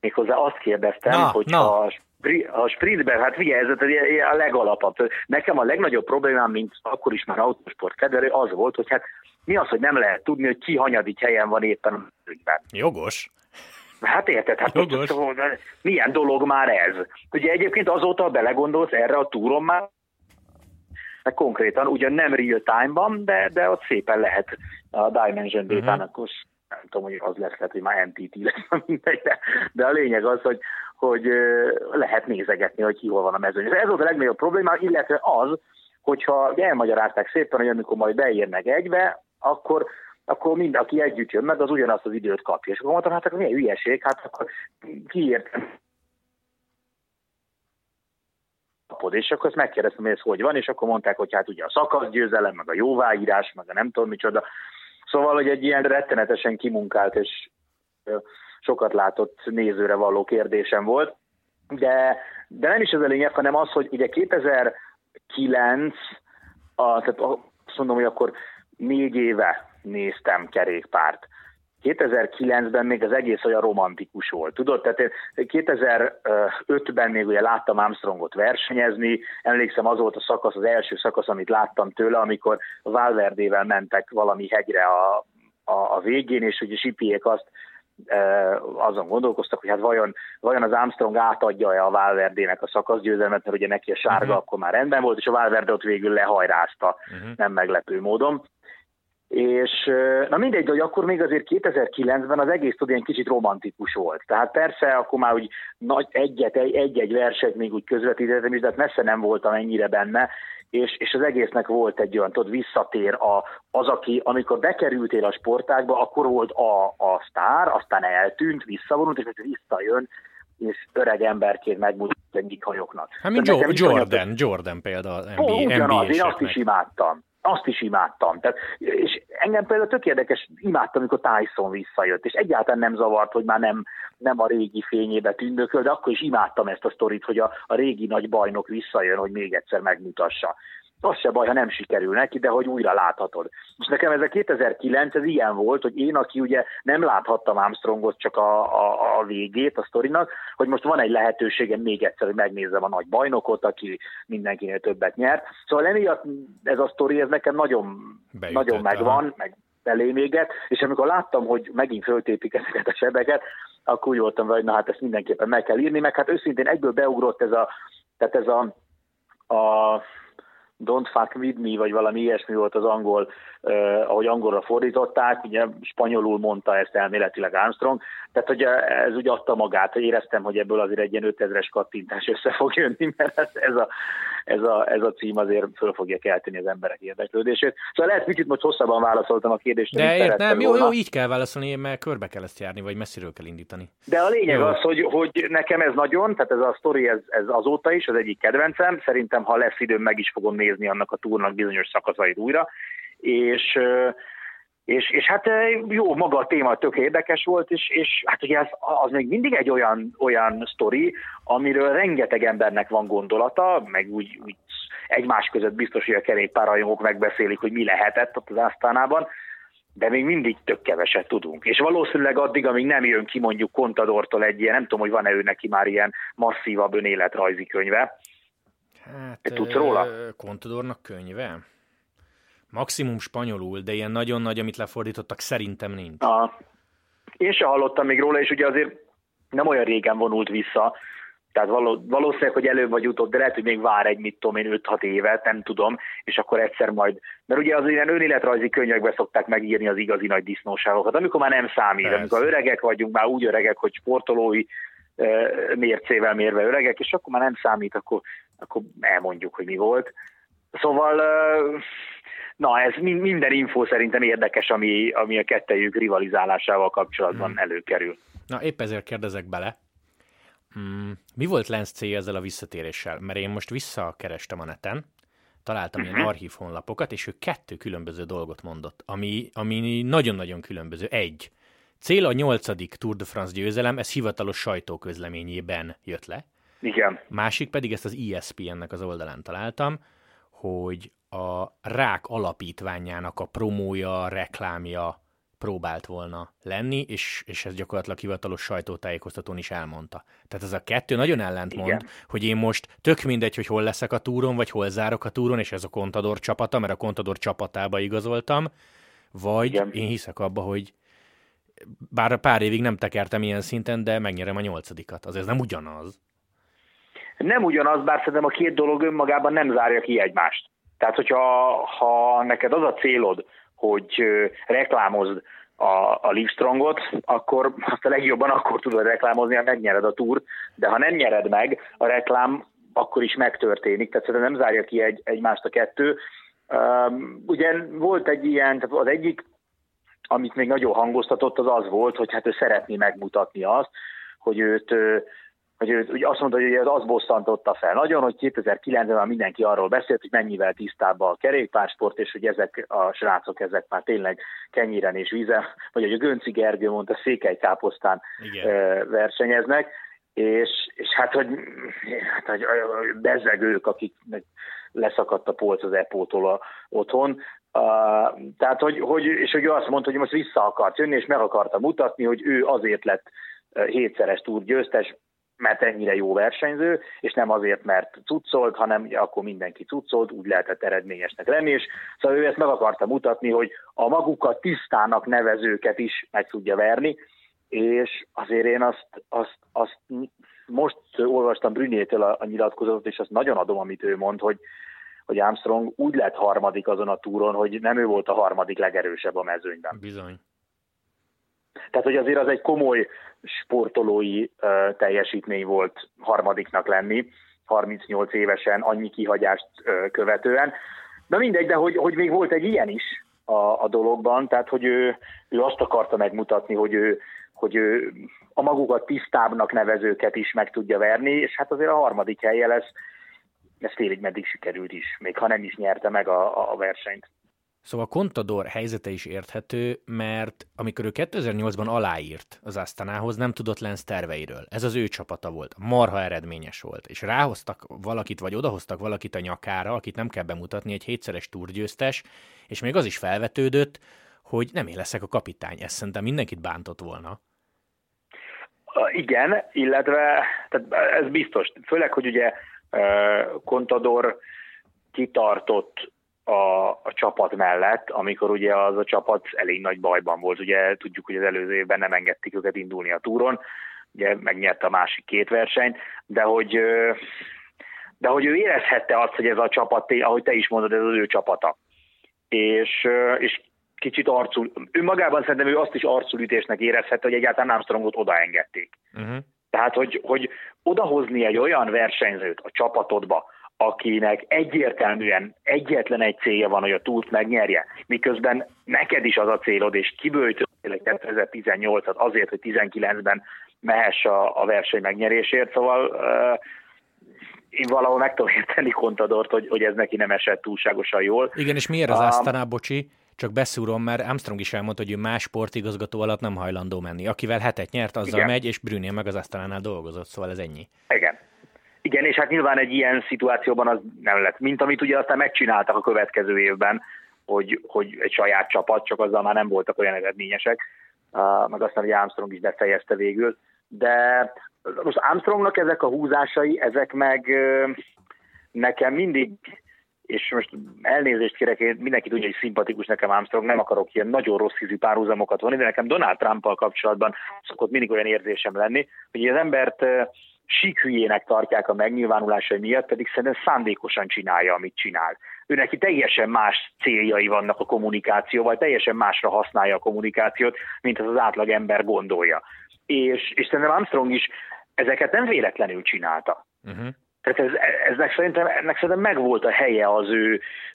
méghozzá azt kérdeztem, a sprintben, hát figyelj, ez a legalapabb. Nekem a legnagyobb problémám, mint akkor is már autósport kedvelő, az volt, hogy hát mi az, hogy nem lehet tudni, hogy ki hanyadik helyen van éppen a ügyben. Jogos. Hát érted, hát milyen dolog már ez? Ugye egyébként azóta belegondolsz erre a túron már, konkrétan ugyan nem real time-ban, de ott szépen lehet a Dimension Data-nak, nem tudom, hogy az lesz, hogy már MTT lesz, mindegy, de a lényeg az, hogy lehet nézegetni, hogy ki hol van a mezőny. Ez volt a legnagyobb probléma, illetve az, hogyha elmagyarázták szépen, hogy amikor majd beérnek egybe, akkor mind, aki együtt jön meg, az ugyanazt az időt kapja. És akkor mondtam, hát akkor milyen hülyeség, hát akkor kiért. És akkor ezt megkérdeztem, hogy ez hogy van, és akkor mondták, hogy hát ugye a szakaszgyőzelem, meg a jóváírás, meg a nem tudom micsoda. Szóval, hogy egy ilyen rettenetesen kimunkált és sokat látott nézőre való kérdésem volt, de nem is ez a lényeg, hanem az, hogy ugye 2009, tehát azt mondom, hogy akkor 4 éve néztem kerékpárt. 2009-ben még az egész olyan romantikus volt, tudod? Tehát én 2005-ben még ugye láttam Armstrongot versenyezni, emlékszem, az volt a szakasz, az első szakasz, amit láttam tőle, amikor Valverdével mentek valami hegyre a végén, és ugye Sipiék azon gondolkoztak, hogy hát vajon az Armstrong átadja-e a Valverdének a szakaszgyőzelmet, mert ugye neki a sárga akkor már rendben volt, és a Valverde ott végül lehajrázta, nem meglepő módon. És na mindegy, hogy akkor még azért 2009-ben az egész tudja, kicsit romantikus volt. Tehát persze akkor már úgy nagy egy-egy verset még úgy közvetítettem is, de hát messze nem voltam ennyire benne, és az egésznek volt egy olyan, tudod, visszatér az, aki amikor bekerültél a sportágba, akkor volt a sztár, aztán eltűnt, visszavonult, és visszajön és öreg emberként megmutatni, hogy mit hanyognak. Hát mint Jordan például. Ugyanaz, én azt is imádtam. Tehát, és engem például tök érdekes, imádtam, amikor Tyson visszajött, és egyáltalán nem zavart, hogy már nem a régi fényébe tündököl, de akkor is imádtam ezt a sztorit, hogy a régi nagy bajnok visszajön, hogy még egyszer megmutassa. Az se baj, ha nem sikerül neki, de hogy újra láthatod. És nekem ez a 2009, ez ilyen volt, hogy én, aki ugye nem láthattam Armstrongot, csak a végét a sztorinak, hogy most van egy lehetőségem még egyszer, hogy megnézzem a nagy bajnokot, aki mindenkinél többet nyert. Szóval emiatt ez a sztori, ez nekem nagyon megvan, meg belém éget, és amikor láttam, hogy megint föltépik ezeket a sebeket, akkor úgy voltam vele, hogy na hát ezt mindenképpen meg kell írni, meg hát őszintén egyből beugrott ez a Don't fuck with me, vagy valami ilyesmi volt az angol, ahogy angolra fordították, ugye spanyolul mondta ezt elméletileg Armstrong, tehát hogy ez úgy adta magát, hogy éreztem, hogy ebből azért egy ilyen 5000-es kattintás össze fog jönni, mert ez a cím azért föl fogja kelteni az emberek érdeklődését. Szóval lehet, hogy itt most hosszabban válaszoltam a kérdésre. De értem, jó, így kell válaszolni, mert körbe kell ezt járni, vagy messziről kell indítani. De a lényeg jó az, hogy nekem ez nagyon, tehát ez a sztori, ez azóta is az egyik kedvencem, szerintem ha lesz időm, meg is fogom nézni annak a túrnak bizonyos szakaszait újra, és hát jó, maga a téma tök érdekes volt, és hát ugye az még mindig egy olyan sztori, amiről rengeteg embernek van gondolata, meg úgy egymás között biztos, hogy a kerékpárrajongók megbeszélik, hogy mi lehetett ott az Asztánában, de még mindig tök keveset tudunk. És valószínűleg addig, amíg nem jön ki mondjuk Contadortól egy ilyen, nem tudom, hogy van-e ő neki már ilyen masszívabb önéletrajzi könyve. Hát, tudsz róla? Contadornak könyve? Maximum spanyolul, de ilyen nagyon nagy, amit lefordítottak, szerintem nincs. Én se hallottam még róla, és ugye azért nem olyan régen vonult vissza, tehát valószínűleg, hogy előbb vagy utóbb, de lehet, hogy még vár egy, mit tudom én, 5-6 évet, nem tudom, és akkor egyszer majd. Mert ugye az ilyen önéletrajzi könyvekbe szokták megírni az igazi nagy disznóságokat, amikor már nem számít, persze, amikor öregek vagyunk, már úgy öregek, hogy sportolói mércével mérve öregek, és akkor már nem számít, akkor elmondjuk, hogy mi volt. Szóval, na, ez minden infó szerintem érdekes, ami a kettejük rivalizálásával kapcsolatban előkerül. Na, épp ezért kérdezek bele. Mi volt Lance célja ezzel a visszatéréssel? Mert én most visszakerestem a neten, találtam ilyen archív honlapokat, és ő 2 különböző dolgot mondott, ami nagyon-nagyon különböző. Egy, cél a 8. Tour de France győzelem, ez hivatalos sajtóközleményében jött le. Igen. Másik pedig, ezt az ESPN-nek az oldalán találtam, hogy a Rák alapítványának a promója, reklámja próbált volna lenni, és ez gyakorlatilag hivatalos sajtótájékoztatón is elmondta. Tehát ez a 2 nagyon ellentmond, igen, hogy én most tök mindegy, hogy hol leszek a túron, vagy hol zárok a túron, és ez a Contador csapata, mert a Contador csapatába igazoltam, vagy igen, én hiszek abba, hogy bár pár évig nem tekertem ilyen szinten, de megnyerem a 8-at. Az ez nem ugyanaz. Nem ugyanaz, bár szerintem a 2 dolog önmagában nem zárja ki egymást. Tehát, hogyha neked az a célod, hogy reklámozd a Livestrongot, akkor azt a legjobban akkor tudod reklámozni, ha megnyered a túrt, de ha nem nyered meg, a reklám akkor is megtörténik. Tehát szerintem nem zárja ki egymást a 2. Ugye volt egy ilyen, tehát az egyik, amit még nagyon hangoztatott, az az volt, hogy hát ő szeretné megmutatni azt, hogy hogy azt mondta, hogy az bosszantotta fel nagyon, hogy 2009-ben mindenki arról beszélt, hogy mennyivel tisztább a kerékpársport, és hogy ezek a srácok, ezek már tényleg kenyéren és vízen, vagy hogy a Gönci Gergő mondta, székelykáposztán versenyeznek, és hát, hogy bezzeg ők, akik leszakadt a polc az epótól otthon. Tehát, hogy ő azt mondta, hogy most vissza akart jönni, és meg akarta mutatni, hogy ő azért lett 7-szeres túrgyőztes, mert ennyire jó versenyző, és nem azért, mert cuccolt, hanem akkor mindenki cuccolt, úgy lehetett eredményesnek lenni, és szóval ő ezt meg akarta mutatni, hogy a magukat tisztának nevezőket is meg tudja verni, és azért én azt most olvastam Brunétől a nyilatkozatot, és azt nagyon adom, amit ő mond, hogy Armstrong úgy lett 3. azon a túron, hogy nem ő volt a 3. legerősebb a mezőnyben. Bizony. Tehát, hogy azért az egy komoly sportolói teljesítmény volt 3. lenni, 38 évesen, annyi kihagyást követően. De mindegy, de hogy még volt egy ilyen is, a dologban, tehát hogy ő azt akarta megmutatni, hogy ő a magukat tisztábbnak nevezőket is meg tudja verni, és hát azért a harmadik helye lesz, ez félig meddig sikerült is, még ha nem is nyerte meg a versenyt. Szóval Contador helyzete is érthető, mert amikor ő 2008-ban aláírt az Astanához, nem tudott Lance terveiről. Ez az ő csapata volt, marha eredményes volt, és ráhoztak valakit, vagy odahoztak valakit a nyakára, akit nem kell bemutatni, egy 7-szeres túrgyőztes, és még az is felvetődött, hogy nem én leszek a kapitány. Ez szerintem mindenkit bántott volna. Igen, illetve tehát ez biztos. Főleg, hogy ugye Contador kitartott a csapat mellett, amikor ugye az a csapat elég nagy bajban volt. Ugye tudjuk, hogy az előző évben nem engedték őket indulni a túron, ugye megnyerte a másik két versenyt, de hogy ő érezhette azt, hogy ez a csapat, ahogy te is mondod, ez az ő csapata. És kicsit arcul, ő magában szerintem ő azt is arculütésnek érezhette, hogy egyáltalán Armstrongot odaengedték. Uh-huh. Tehát, hogy odahozni egy olyan versenyzőt a csapatodba, akinek egyértelműen egyetlen egy célja van, hogy a túrt megnyerje, miközben neked is az a célod, és kibőjtődtél 2018-at azért, hogy 19-ben mehess a verseny megnyerésért, szóval én valahol meg tudom érteni Contadort, hogy ez neki nem esett túlságosan jól. Igen, és miért az Astana, bocsi? Csak beszúrom, mert Armstrong is elmondta, hogy ő más sportigazgató alatt nem hajlandó menni. Akivel hetet nyert, azzal igen. Megy, és Bruyneel meg az Astanánál dolgozott, szóval ez ennyi. Igen. Igen, és hát nyilván egy ilyen szituációban az nem lett. Mint amit ugye aztán megcsináltak a következő évben, hogy egy saját csapat, csak azzal már nem voltak olyan eredményesek, meg aztán ugye Armstrong is befejezte végül. De most Armstrongnak ezek a húzásai, ezek meg nekem mindig, és most elnézést kérek, én mindenki tudja, hogy szimpatikus nekem Armstrong, nem akarok ilyen nagyon rossz hízű párhuzamokat vonni, de nekem Donald Trumpal kapcsolatban szokott mindig olyan érzésem lenni, hogy az embert síkhülyének tartják a megnyilvánulásai miatt, pedig szerintem szándékosan csinálja, amit csinál. Őneki teljesen más céljai vannak a kommunikációval, teljesen másra használja a kommunikációt, mint az átlag ember gondolja. És szerintem Armstrong is ezeket nem véletlenül csinálta. Uh-huh. Tehát ennek szerintem megvolt a helye az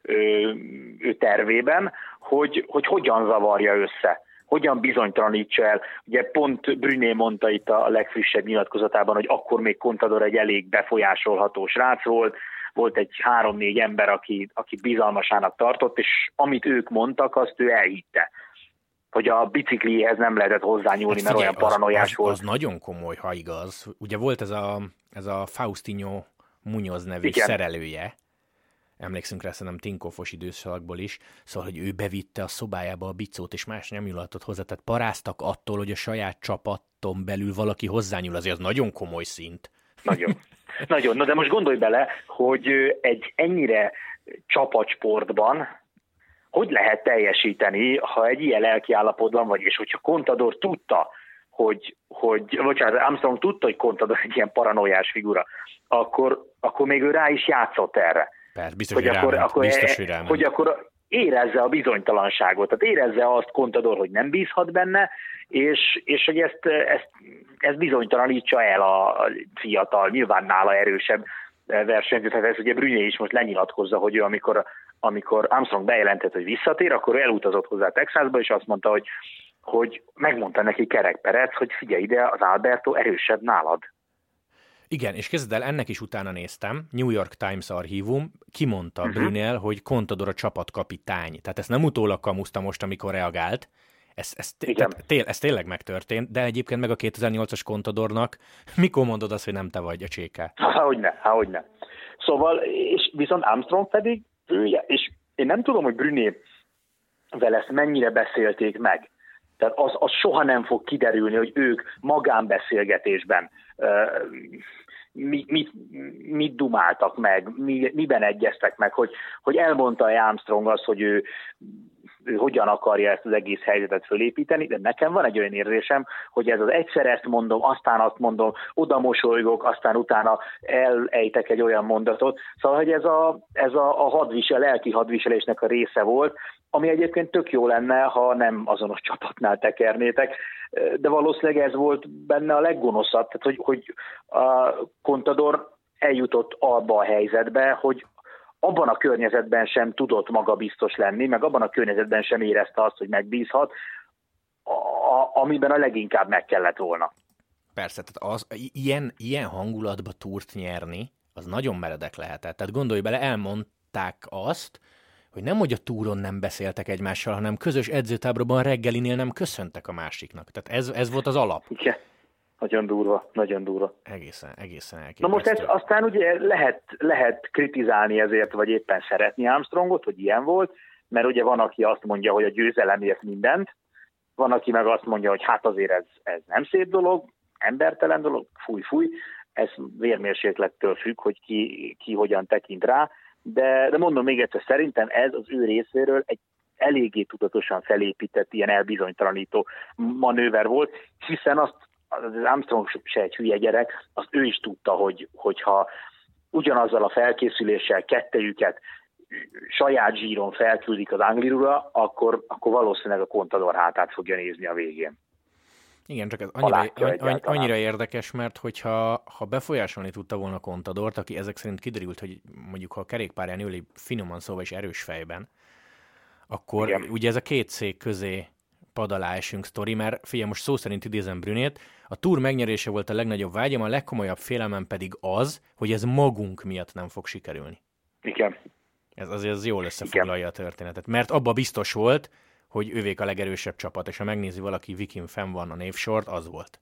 ő tervében, hogy hogyan zavarja össze, hogyan bizonytalanítsa el. Ugye pont Bruyneel mondta itt a legfrissebb nyilatkozatában, hogy akkor még Contador egy elég befolyásolható srác volt, volt egy 3-4 ember, aki bizalmasának tartott, és amit ők mondtak, azt ő elhitte. Hogy a biciklihez nem lehetett hozzányúlni, mert olyan paranoiás volt. Az nagyon komoly, ha igaz. Ugye volt ez a Faustino Muñoz nevű igen. szerelője, emlékszünk rá szerintem Tinkofos időszakból is, szóval, hogy ő bevitte a szobájába a bicót, és más nyomjulatot hozzá, tehát paráztak attól, hogy a saját csapaton belül valaki hozzányúl, azért az nagyon komoly szint. Nagyon. Nagyon. Na de most gondolj bele, hogy egy ennyire csapatsportban hogy lehet teljesíteni, ha egy ilyen lelkiállapotban vagy, és hogyha Contador tudta, Armstrong tudta, hogy Contador egy ilyen paranoiás figura, akkor még ő rá is játszott erre. Persze, biztos, hogy ráment. Hogy akkor érezze a bizonytalanságot, tehát érezze azt Contador, hogy nem bízhat benne, és hogy ezt bizonytalanítsa el a fiatal, nyilván nála erősebb versenyző. Tehát ez ugye Bruyneel is most lenyilatkozza, hogy ő amikor Armstrong bejelentett, hogy visszatér, akkor elutazott hozzá Texasba, és azt mondta, hogy megmondta neki kerekperec, hogy figyelj ide, az Alberto erősebb nálad. Igen, és kezded el, ennek is utána néztem, New York Times archívum, kimondta Bruyneel, hogy Contador a csapatkapitány. Tehát ezt nem utólag kamuszta most, amikor reagált. Ez tényleg megtörtént, de egyébként meg a 2008-as Contadornak mikor mondod azt, hogy nem te vagy a cséke? Hogyne. Szóval, és viszont Armstrong pedig, és én nem tudom, hogy Bruyneel-vel ezt mennyire beszélték meg. Tehát az soha nem fog kiderülni, hogy ők magánbeszélgetésben mit dumáltak meg, miben egyeztek meg, hogy elmondta-e Armstrong azt, hogy ő hogyan akarja ezt az egész helyzetet fölépíteni, de nekem van egy olyan érzésem, hogy ez az egyszer ezt mondom, aztán azt mondom, oda mosolygok, aztán utána elejtek egy olyan mondatot. Szóval, hogy ez a lelki hadviselésnek a része volt, ami egyébként tök jó lenne, ha nem azonos csapatnál tekernétek, de valószínűleg ez volt benne a leggonoszabb, tehát hogy a Contador eljutott abba a helyzetbe, hogy abban a környezetben sem tudott maga biztos lenni, meg abban a környezetben sem érezte azt, hogy megbízhat, amiben a leginkább meg kellett volna. Persze, tehát az, ilyen hangulatba túrt nyerni, az nagyon meredek lehetett. Tehát gondolj bele, elmondták azt, hogy nemhogy a túron nem beszéltek egymással, hanem közös edzőtáborban reggelinél nem köszöntek a másiknak. Tehát ez volt az alap. Igen. Nagyon durva, nagyon durva. Egészen elképesztő. Na most ezt aztán ugye lehet kritizálni ezért, vagy éppen szeretni Armstrongot, hogy ilyen volt, mert ugye van, aki azt mondja, hogy a győzelemért mindent, van, aki meg azt mondja, hogy hát azért ez nem szép dolog, embertelen dolog, fúj, ez vérmérséklettől függ, hogy ki hogyan tekint rá, de mondom még egyszer, szerintem ez az ő részéről egy eléggé tudatosan felépített, ilyen elbizonytalanító manőver volt, hiszen az Armstrong se egy hülye gyerek, azt ő is tudta, hogyha ugyanazzal a felkészüléssel kettejüket saját Giron felküldik az Anglirura, akkor valószínűleg a Contador hátát fogja nézni a végén. Igen, csak ez annyira érdekes, mert hogyha befolyásolni tudta volna Contadort, aki ezek szerint kiderült, hogy mondjuk ha a kerékpárján ül, finoman szóval is erős fejben, akkor igen. Ugye ez a két szék közé pad alá esünk sztori, mert figyelj, most szó szerint idézem Brunélt, a Tour megnyerése volt a legnagyobb vágyam, a legkomolyabb félelmem pedig az, hogy ez magunk miatt nem fog sikerülni. Igen. Ez azért jól összefoglalja a történetet, mert abba biztos volt, hogy ővék a legerősebb csapat, és ha megnézi valaki, Wikin fenn van a névsort, az volt.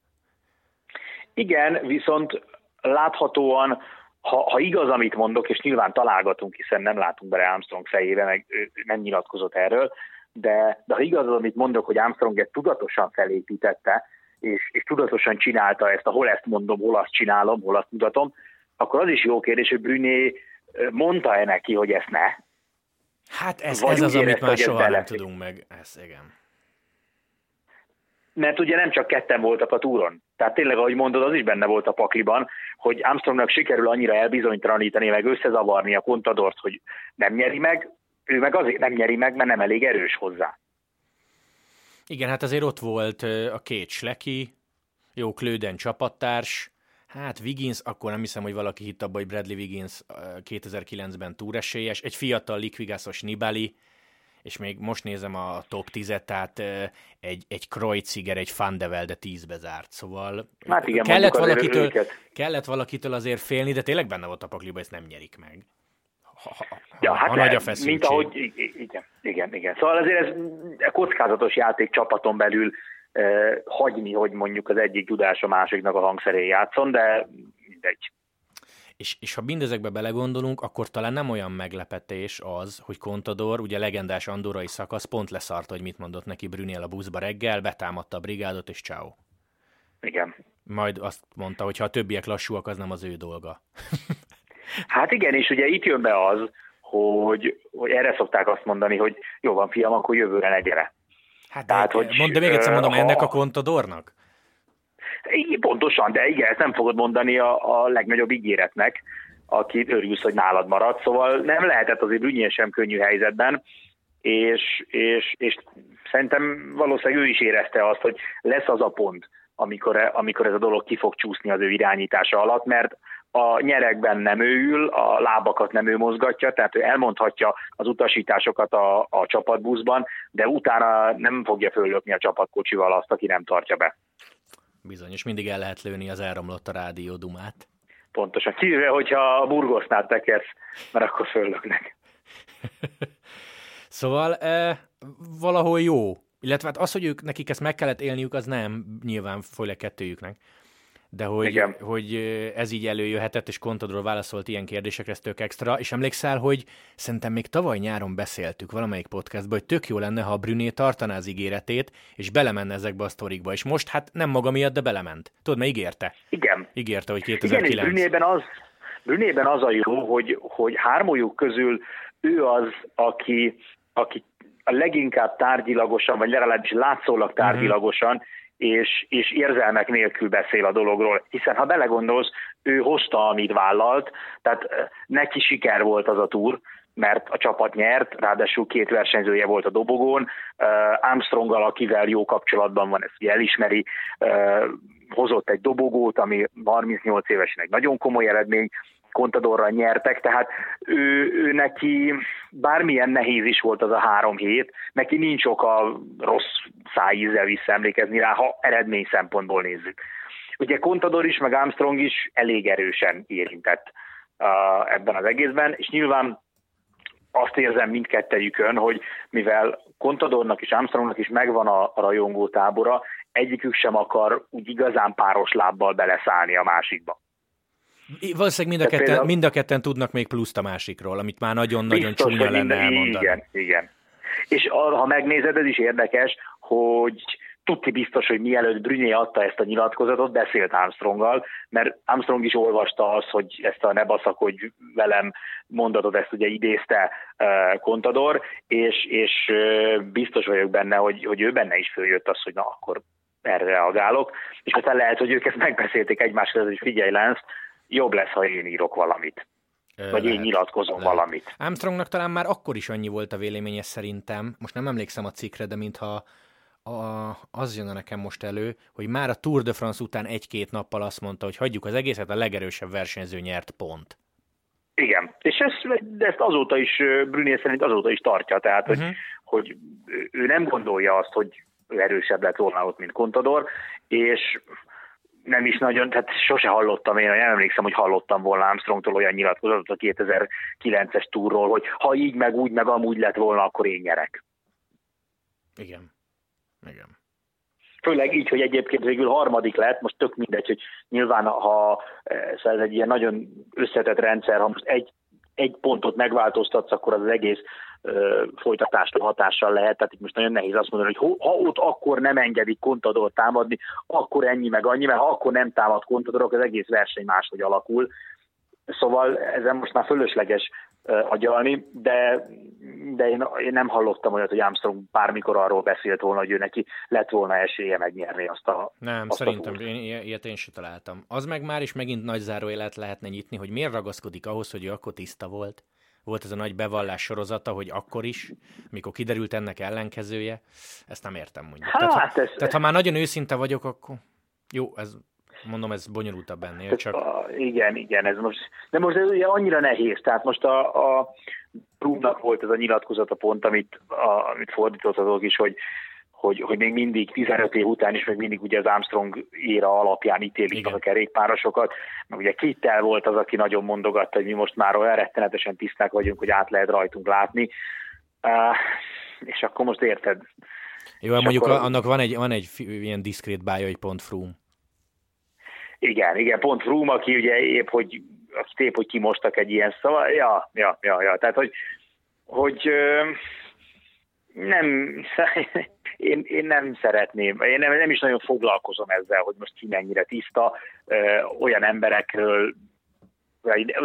Igen, viszont láthatóan, ha igaz, amit mondok, és nyilván találgatunk, hiszen nem látunk bele Armstrong fejébe, meg nem nyilatkozott erről, de ha igaz, amit mondok, hogy Armstrong ezt tudatosan felépítette, és tudatosan csinálta ezt, hol ezt mondom, hol azt csinálom, hol azt mutatom, akkor az is jó kérdés, hogy Bruyneel mondta-e neki, hogy ezt ne? Hát ez az, amit már soha nem tudunk meg. Ez, igen. Mert ugye nem csak ketten voltak a túron. Tehát tényleg, ahogy mondod, az is benne volt a pakliban, hogy Armstrongnak sikerül annyira elbizonytalanítani, meg összezavarni a Contadort, hogy nem nyeri meg, ő meg azért nem nyeri meg, mert nem elég erős hozzá. Igen, hát azért ott volt a két sleki, jó Klöden csapattárs, hát Wiggins, akkor nem hiszem, hogy valaki hitt abba, hogy Bradley Wiggins 2009-ben túresélyes, egy fiatal likvigászos Nibali, és még most nézem a top 10-et, tehát egy Kreuziger, egy Van der Poel, de 10-be zárt, szóval hát igen, kellett valakitől azért félni, de tényleg benne volt a pakliba, ezt nem nyerik meg. Ha nagy a feszültség. Mint ahogy, igen. Szóval azért ez kockázatos játék csapaton belül hagyni, hogy mondjuk az egyik tudás a másiknak a hangszerén játszon, de mindegy. És ha mindezekbe belegondolunk, akkor talán nem olyan meglepetés az, hogy Contador, ugye legendás andorrai szakasz, pont leszart, hogy mit mondott neki Brunél a buszba reggel, betámadta a brigádot, és ciao. Igen. Majd azt mondta, hogy ha a többiek lassúak, az nem az ő dolga. Hát igen, és ugye itt jön be az, hogy erre szokták azt mondani, hogy jó van fiam, akkor jövőre ne gyere. Hát de még egyszer mondom, ennek a Contadornak? Pontosan, de igen, ezt nem fogod mondani a legnagyobb ígéretnek, aki örülsz, hogy nálad marad. Szóval nem lehetett azért Brunél sem könnyű helyzetben, és szerintem valószínűleg ő is érezte azt, hogy lesz az a pont, amikor ez a dolog ki fog csúszni az ő irányítása alatt, mert a nyerekben nem ő ül, a lábakat nem ő mozgatja, tehát ő elmondhatja az utasításokat a csapatbuszban, de utána nem fogja föllökni a csapatkocsival azt, aki nem tartja be. Bizony, és mindig el lehet lőni az elromlott a rádió dumát. Pontosan, kivéve, hogyha a burgosznát tekersz, mert akkor föllöknek. Szóval valahol jó, illetve hát az, hogy nekik ezt meg kellett élniük, az nem nyilván főleg kettőjüknek. De hogy ez így előjöhetett, és Contador válaszolt ilyen kérdésekre, ez tök extra, és emlékszel, hogy szerintem még tavaly nyáron beszéltük valamelyik podcastban, hogy tök jó lenne, ha a Brunél tartaná az ígéretét, és belemenne ezekbe a sztorikba, és most hát nem maga miatt, de belement. Tudod, mert ígérte. Igen. Ígérte, hogy 2009. Igen, Brunélben az a jó, hogy hármójuk közül ő az, aki a leginkább tárgyilagosan, vagy legalábbis látszólag tárgyilagosan, és érzelmek nélkül beszél a dologról, hiszen ha belegondolsz, ő hozta, amit vállalt, tehát neki siker volt az a túr, mert a csapat nyert, ráadásul két versenyzője volt a dobogón, Armstronggal, akivel jó kapcsolatban van, ezt elismeri, hozott egy dobogót, ami 38 évesen egy nagyon komoly eredmény, Contadorral nyertek, tehát ő neki bármilyen nehéz is volt az a 3 hét, neki nincs oka rossz szájízzel visszaemlékezni rá, ha eredmény szempontból nézzük. Ugye Contador is, meg Armstrong is elég erősen érintett ebben az egészben, és nyilván azt érzem mindkettejükön, hogy mivel Contadornak és Armstrongnak is megvan a rajongó tábora, egyikük sem akar úgy igazán páros lábbal beleszállni a másikba. Valószínűleg mind a ketten tudnak még pluszt a másikról, amit már nagyon-nagyon csúnya lenne elmondani. Igen. És ha megnézed, ez is érdekes, hogy tudti biztos, hogy mielőtt Bruyneel adta ezt a nyilatkozatot, beszélt Armstronggal, mert Armstrong is olvasta azt, hogy ezt a ne baszakodj velem mondatot, ezt ugye idézte Contador, és biztos vagyok benne, hogy ő benne is följött az, hogy na, akkor erre reagálok, és aztán lehet, hogy ők ezt megbeszélték egymáshoz, hogy figyelj Lance, jobb lesz, ha én írok valamit. Én nyilatkozom valamit. Armstrongnak talán már akkor is annyi volt a véleménye szerintem, most nem emlékszem a cikkre, de mintha az jönne nekem most elő, hogy már a Tour de France után 1-2 nappal azt mondta, hogy hagyjuk az egészet, a legerősebb versenyző nyert pont. Igen, és ezt azóta is, Bruyneel szerint azóta is tartja, tehát hogy ő nem gondolja azt, hogy ő erősebb lett volna ott, mint Contador, és nem is nagyon, tehát sose hallottam, én nem emlékszem, hogy hallottam volna Armstrongtól olyan nyilatkozatot a 2009-es túrról, hogy ha így, meg úgy, meg amúgy lett volna, akkor én nyerek. Igen. Főleg így, hogy egyébként végül 3. lett, most tök mindegy, hogy nyilván, ha ez egy ilyen nagyon összetett rendszer, ha most egy pontot megváltoztatsz, akkor az egész folytatásra hatással lehet, tehát itt most nagyon nehéz azt mondani, hogy ha ott akkor nem engedik Contadort támadni, akkor ennyi meg annyi, mert ha akkor nem támad Contadorok, az egész verseny máshogy alakul. Szóval ezen most már fölösleges agyalni, de én nem hallottam olyat, hogy Armstrong bármikor arról beszélt volna, hogy ő neki lett volna esélye megnyerni azt a... Nem, szerintem ilyet én sem találtam. Az meg már is megint nagy zárójelet lehetne nyitni, hogy miért ragaszkodik ahhoz, hogy ő akkor tiszta volt. Volt ez a nagy bevallás sorozata, hogy akkor is, mikor kiderült ennek ellenkezője, ezt nem értem mondjuk. Tehát ha már nagyon őszinte vagyok, akkor... Jó, ez... Mondom, ez bonyolultabb ennél, csak... Igen, ez most... De most ez ugye annyira nehéz, tehát most a Frumnak volt ez a nyilatkozata pont, amit fordítottak is, hogy még mindig 15 év után is, még mindig ugye az Armstrong éra alapján ítélik a kerékpárosokat, mert ugye Kittel volt az, aki nagyon mondogatta, hogy mi most már olyan rettenetesen tiszták vagyunk, hogy át lehet rajtunk látni. És akkor most érted. Jó, mondjuk akkor... annak van egy ilyen diszkrét bája, hogy pont Froome. Igen, pont Froome, aki ugye épp, hogy kimostak egy ilyen szava. Ja. Tehát, hogy nem, én nem szeretném, én nem is nagyon foglalkozom ezzel, hogy most ki mennyire tiszta, olyan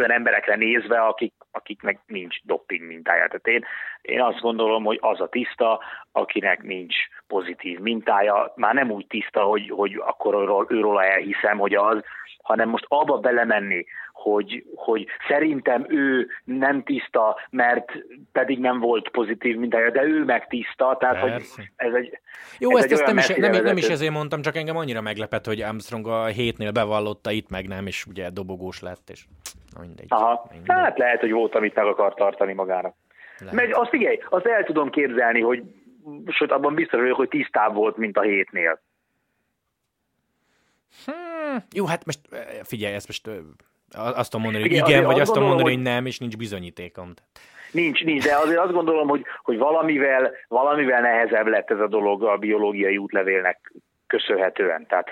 emberekre nézve, akiknek nincs dopping mintája. Tehát én azt gondolom, hogy az a tiszta, akinek nincs pozitív mintája, már nem úgy tiszta, hogy akkor őróla elhiszem, hogy az, hanem most abba belemenni, hogy szerintem ő nem tiszta, mert pedig nem volt pozitív mintája, de ő meg tiszta, tehát persze. Hogy ez egy... Jó, ezt nem is ezért mondtam, csak engem annyira meglepett, hogy Armstrong a 7-nél bevallotta, itt meg nem, és ugye dobogós lett, és mindegy. Aha, hát lehet, hogy volt, amit meg akar tartani magának. Lehet. Meg azt figyelj, azt el tudom képzelni, hogy sőt, abban biztos vagyok, hogy tisztább volt, mint a 7-nél. Jó, hát most figyelj, ezt most... Azt tudom mondani, hogy igen, vagy azt tudom mondani, hogy nem, és nincs bizonyítékom. Nincs, de azért azt gondolom, hogy valamivel nehezebb lett ez a dolog a biológiai útlevélnek köszönhetően. Tehát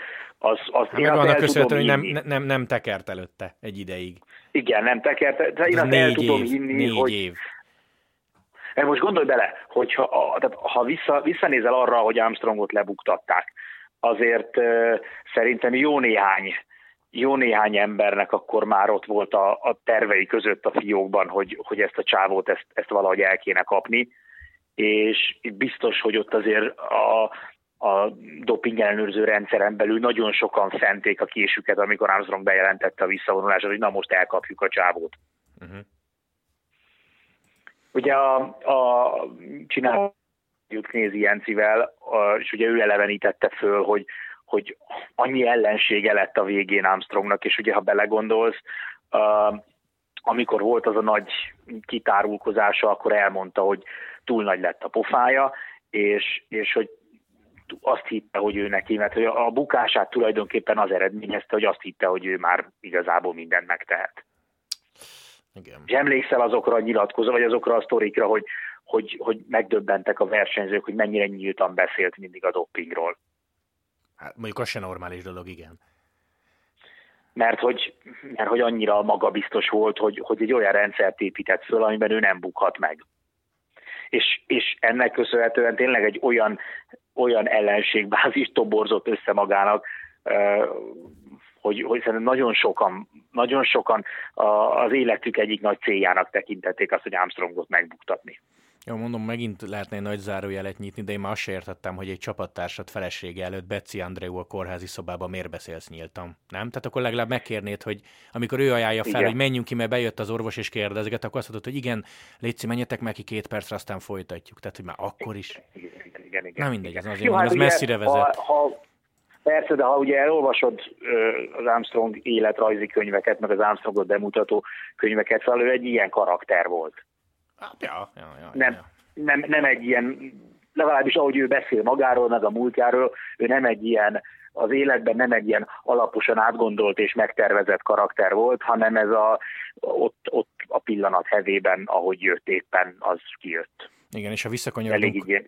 én meg annak köszönhetően, hogy nem tekert előtte egy ideig. Igen, nem tekert, tehát én azt el tudom hinni, hogy... 4 év. Most gondolj bele, hogy ha visszanézel arra, hogy Armstrongot lebuktatták, azért szerintem jó néhány embernek akkor már ott volt a tervei között a fiókban, hogy ezt a csávót, ezt valahogy el kéne kapni, és biztos, hogy ott azért a doping ellenőrző rendszeren belül nagyon sokan fenték a késüket, amikor Armstrong bejelentette a visszavonulását, hogy na most elkapjuk a csávót. Ugye csináljuk Nézi Jencivel, és ugye ő elevenítette föl, hogy annyi ellensége lett a végén Armstrongnak, és ugye, ha belegondolsz, amikor volt az a nagy kitárulkozása, akkor elmondta, hogy túl nagy lett a pofája, és hogy azt hitte, hogy ő neki, mert hogy a bukását tulajdonképpen az eredményezte, hogy azt hitte, hogy ő már igazából mindent megtehet. Igen. És emlékszel azokra a nyilatkozókra, vagy azokra a sztorikra, hogy megdöbbentek a versenyzők, hogy mennyire nyíltan beszélt mindig a dopingról. Hát mondjuk az se normális dolog, igen. Mert hogy annyira magabiztos volt, hogy egy olyan rendszert épített föl, amiben ő nem bukhat meg. És ennek köszönhetően tényleg egy olyan ellenségbázis toborzott össze magának, hogy szerintem nagyon sokan az életük egyik nagy céljának tekintették azt, hogy Armstrongot megbuktatni. Jó, mondom, megint lehetne egy nagy zárójelet nyitni, de én már azt se értettem, hogy egy csapattársad felesége előtt Betsy Andreou a kórházi szobában miért beszélsz nyíltan, nem? Tehát akkor legalább megkérnéd, hogy amikor ő ajánlja fel, igen, hogy menjünk ki, mert bejött az orvos és kérdezget, akkor azt mondod, hogy igen, létszik, menjetek meg ki 2 percre, aztán folytatjuk. Tehát, hogy már akkor is. Igen. Na mindegy, ez azért, jó, hát az messzire vezet. Persze, de ha ugye elolvasod az Armstrong életrajzi könyveket, meg az Armstrongot bemutató könyveket, szóval ő egy ilyen karakter volt. Ja. Nem egy ilyen, legalábbis ahogy ő beszél magáról, meg a múltjáról, ő nem egy ilyen, az életben nem egy ilyen alaposan átgondolt és megtervezett karakter volt, hanem ez ott a pillanat hevében, ahogy jött éppen, az kijött. Igen, és ha visszakanyarodunk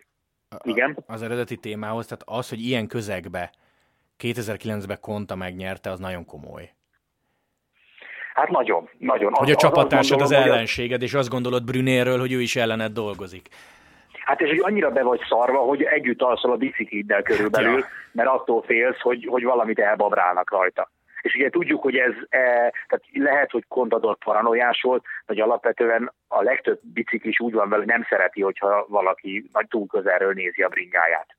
az eredeti témához, tehát az, hogy ilyen közegbe 2009-ben Konta megnyerte, az nagyon komoly. Hát nagyon, nagyon. Hogy a csapattársad az ellenséged, és azt gondolod Brünélről, hogy ő is ellened dolgozik. Hát és hogy annyira be vagy szarva, hogy együtt alszol a bicikliddel körülbelül, ja, mert attól félsz, hogy valamit elbabrálnak rajta. És ugye tudjuk, hogy ez tehát lehet, hogy Contador paranoiás volt, vagy alapvetően a legtöbb biciklis úgy van vele, hogy nem szereti, hogyha valaki nagy túl közelről nézi a bringáját.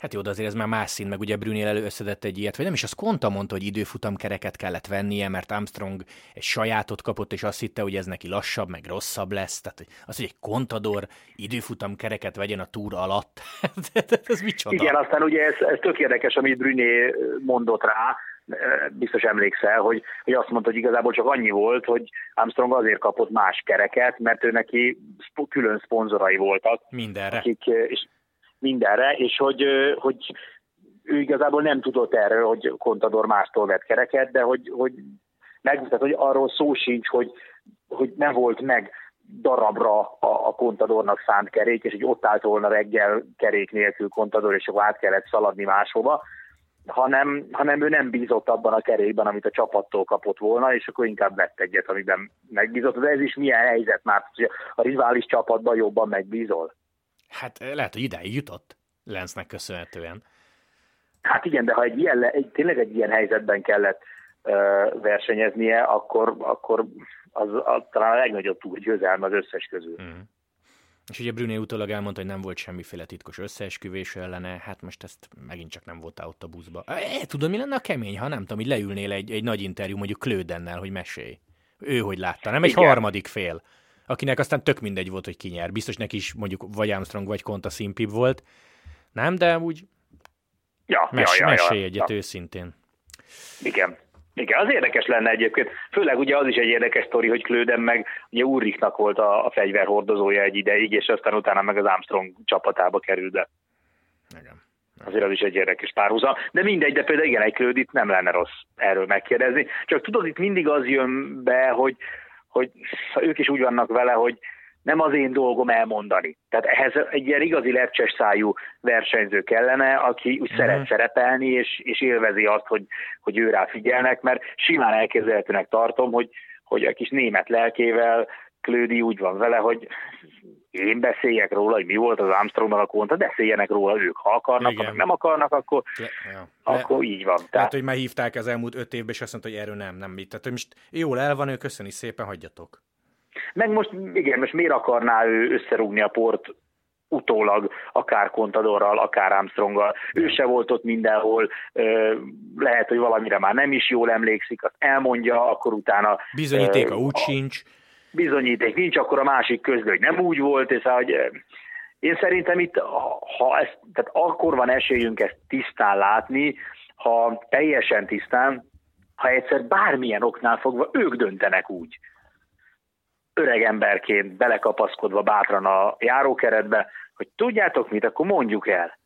Hát jó, de azért ez már más szín, meg ugye Bruyneel előszedett egy ilyet, vagy nem is, az Konta mondta, hogy időfutamkereket kellett vennie, mert Armstrong egy sajátot kapott, és azt hitte, hogy ez neki lassabb, meg rosszabb lesz. Tehát az, hogy egy Contador időfutamkereket vegyen a túr alatt, ez micsoda? Igen, aztán ugye ez tök érdekes, amit Bruyneel mondott rá, biztos emlékszel, hogy azt mondta, hogy igazából csak annyi volt, hogy Armstrong azért kapott más kereket, mert ő neki külön szponzorai voltak. Mindenre. Mindenre, és hogy ő igazából nem tudott erről, hogy Contador mástól vett kereket, de hogy megmutat, hogy arról szó sincs, hogy nem volt meg darabra a Contadornak szánt kerék, és hogy ott állt volna reggel kerék nélkül Contador, és akkor át kellett szaladni máshova, hanem ő nem bízott abban a kerékben, amit a csapattól kapott volna, és akkor inkább vett egyet, amiben megbízott. De ez is milyen helyzet már, hogy a rivális csapatban jobban megbízol. Hát lehet, hogy idáig jutott Lance-nek köszönhetően. Hát igen, de ha tényleg egy ilyen helyzetben kellett versenyeznie, akkor az talán a legnagyobb túlgyőzelme az összes közül. Mm. És ugye Bruyneel utólag elmondta, hogy nem volt semmiféle titkos összeesküvés ellene, hát most ezt megint csak nem voltál ott a buszba. Tudod, mi lenne a kemény, ha nem tudom, így leülnél egy nagy interjú mondjuk Klödennel, hogy mesélj. Ő hogy látta, nem egy igen, harmadik fél, akinek aztán tök mindegy volt, hogy ki nyer. Biztos neki is mondjuk vagy Armstrong, vagy Konta színpibb volt. Nem, de úgy mesélj egyet őszintén. Igen, az érdekes lenne egyébként. Főleg ugye az is egy érdekes sztori, hogy Klöden meg ugye Ulrichnak volt a fegyverhordozója egy ideig, és aztán utána meg az Armstrong csapatába került be. Igen. Azért az is egy érdekes párhuzam. De mindegy, de például igen, egy Klödit nem lenne rossz erről megkérdezni. Csak tudod, itt mindig az jön be, hogy ők is úgy vannak vele, hogy nem az én dolgom elmondani. Tehát ehhez egy ilyen igazi lepcses szájú versenyző kellene, aki úgy szeret szerepelni, és élvezi azt, hogy ő rá figyelnek, mert simán elképzelhetőnek tartom, hogy a kis német lelkével Klödi úgy van vele, hogy én beszéljek róla, hogy mi volt az Armstrongnak a Konta, beszéljenek róla ők, ha akarnak, ha nem akarnak, akkor, akkor így van. Tehát, hogy már hívták az elmúlt 5 évben, és azt mondta, hogy erről nem. Tehát, hogy most jól el van, ő köszöni szépen, hagyjatok. Meg most, igen, most miért akarná ő összerúgni a port utólag, akár Contadorral, akár Armstronggal. Ő se volt ott mindenhol, lehet, hogy valamire már nem is jól emlékszik, azt elmondja, akkor utána... Bizonyítéka úgy sincs. Bizonyíték nincs, akkor a másik közlő, hogy nem úgy volt, és hogy én szerintem itt, tehát akkor van esélyünk ezt tisztán látni, ha teljesen tisztán, ha egyszer bármilyen oknál fogva ők döntenek úgy. öreg emberként belekapaszkodva bátran a járókeretbe, hogy tudjátok mit, akkor mondjuk el.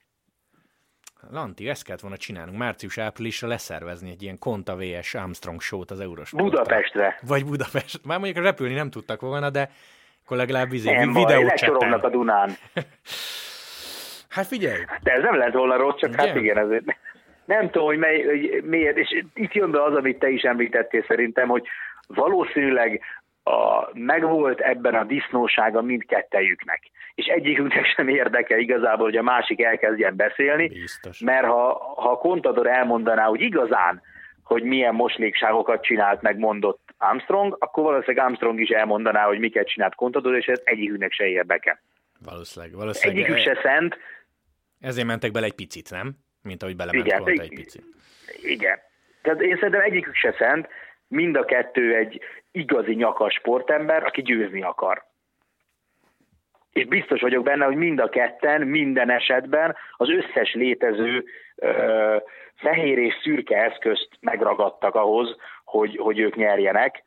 Lanti, ezt kellett volna csinálnunk. Március-áprilisra leszervezni egy ilyen Conta VS Armstrong show-t az Eurosportra. Budapestre. Vagy Budapest. Már mondjuk repülni nem tudtak volna, de akkor legalább videócsetten. A Dunán. Hát figyelj! De ez nem lett volna rossz, csak igen. Hát igen, ezért nem tudom, hogy miért. És itt jön be az, amit te is említettél szerintem, hogy valószínűleg megvolt ebben a disznósága mindkettejüknek. És egyikünknek sem érdeke igazából, hogy a másik elkezdjen beszélni, biztos. Mert ha Contador elmondaná, hogy igazán, hogy milyen moslékságokat csinált, megmondott Armstrong, akkor valószínűleg Armstrong is elmondaná, hogy miket csinált Contador, és ez egyikünknek se érdeke. Valószínűleg. Egyikük se szent. Ezért mentek bele egy picit, nem? Mint ahogy belement Conta egy picit. Igen. Tehát én szerintem egyikük se szent, mind a kettő egy igazi nyakas sportember, aki győzni akar. És biztos vagyok benne, hogy mind a ketten, minden esetben az összes létező fehér és szürke eszközt megragadtak ahhoz, hogy ők nyerjenek,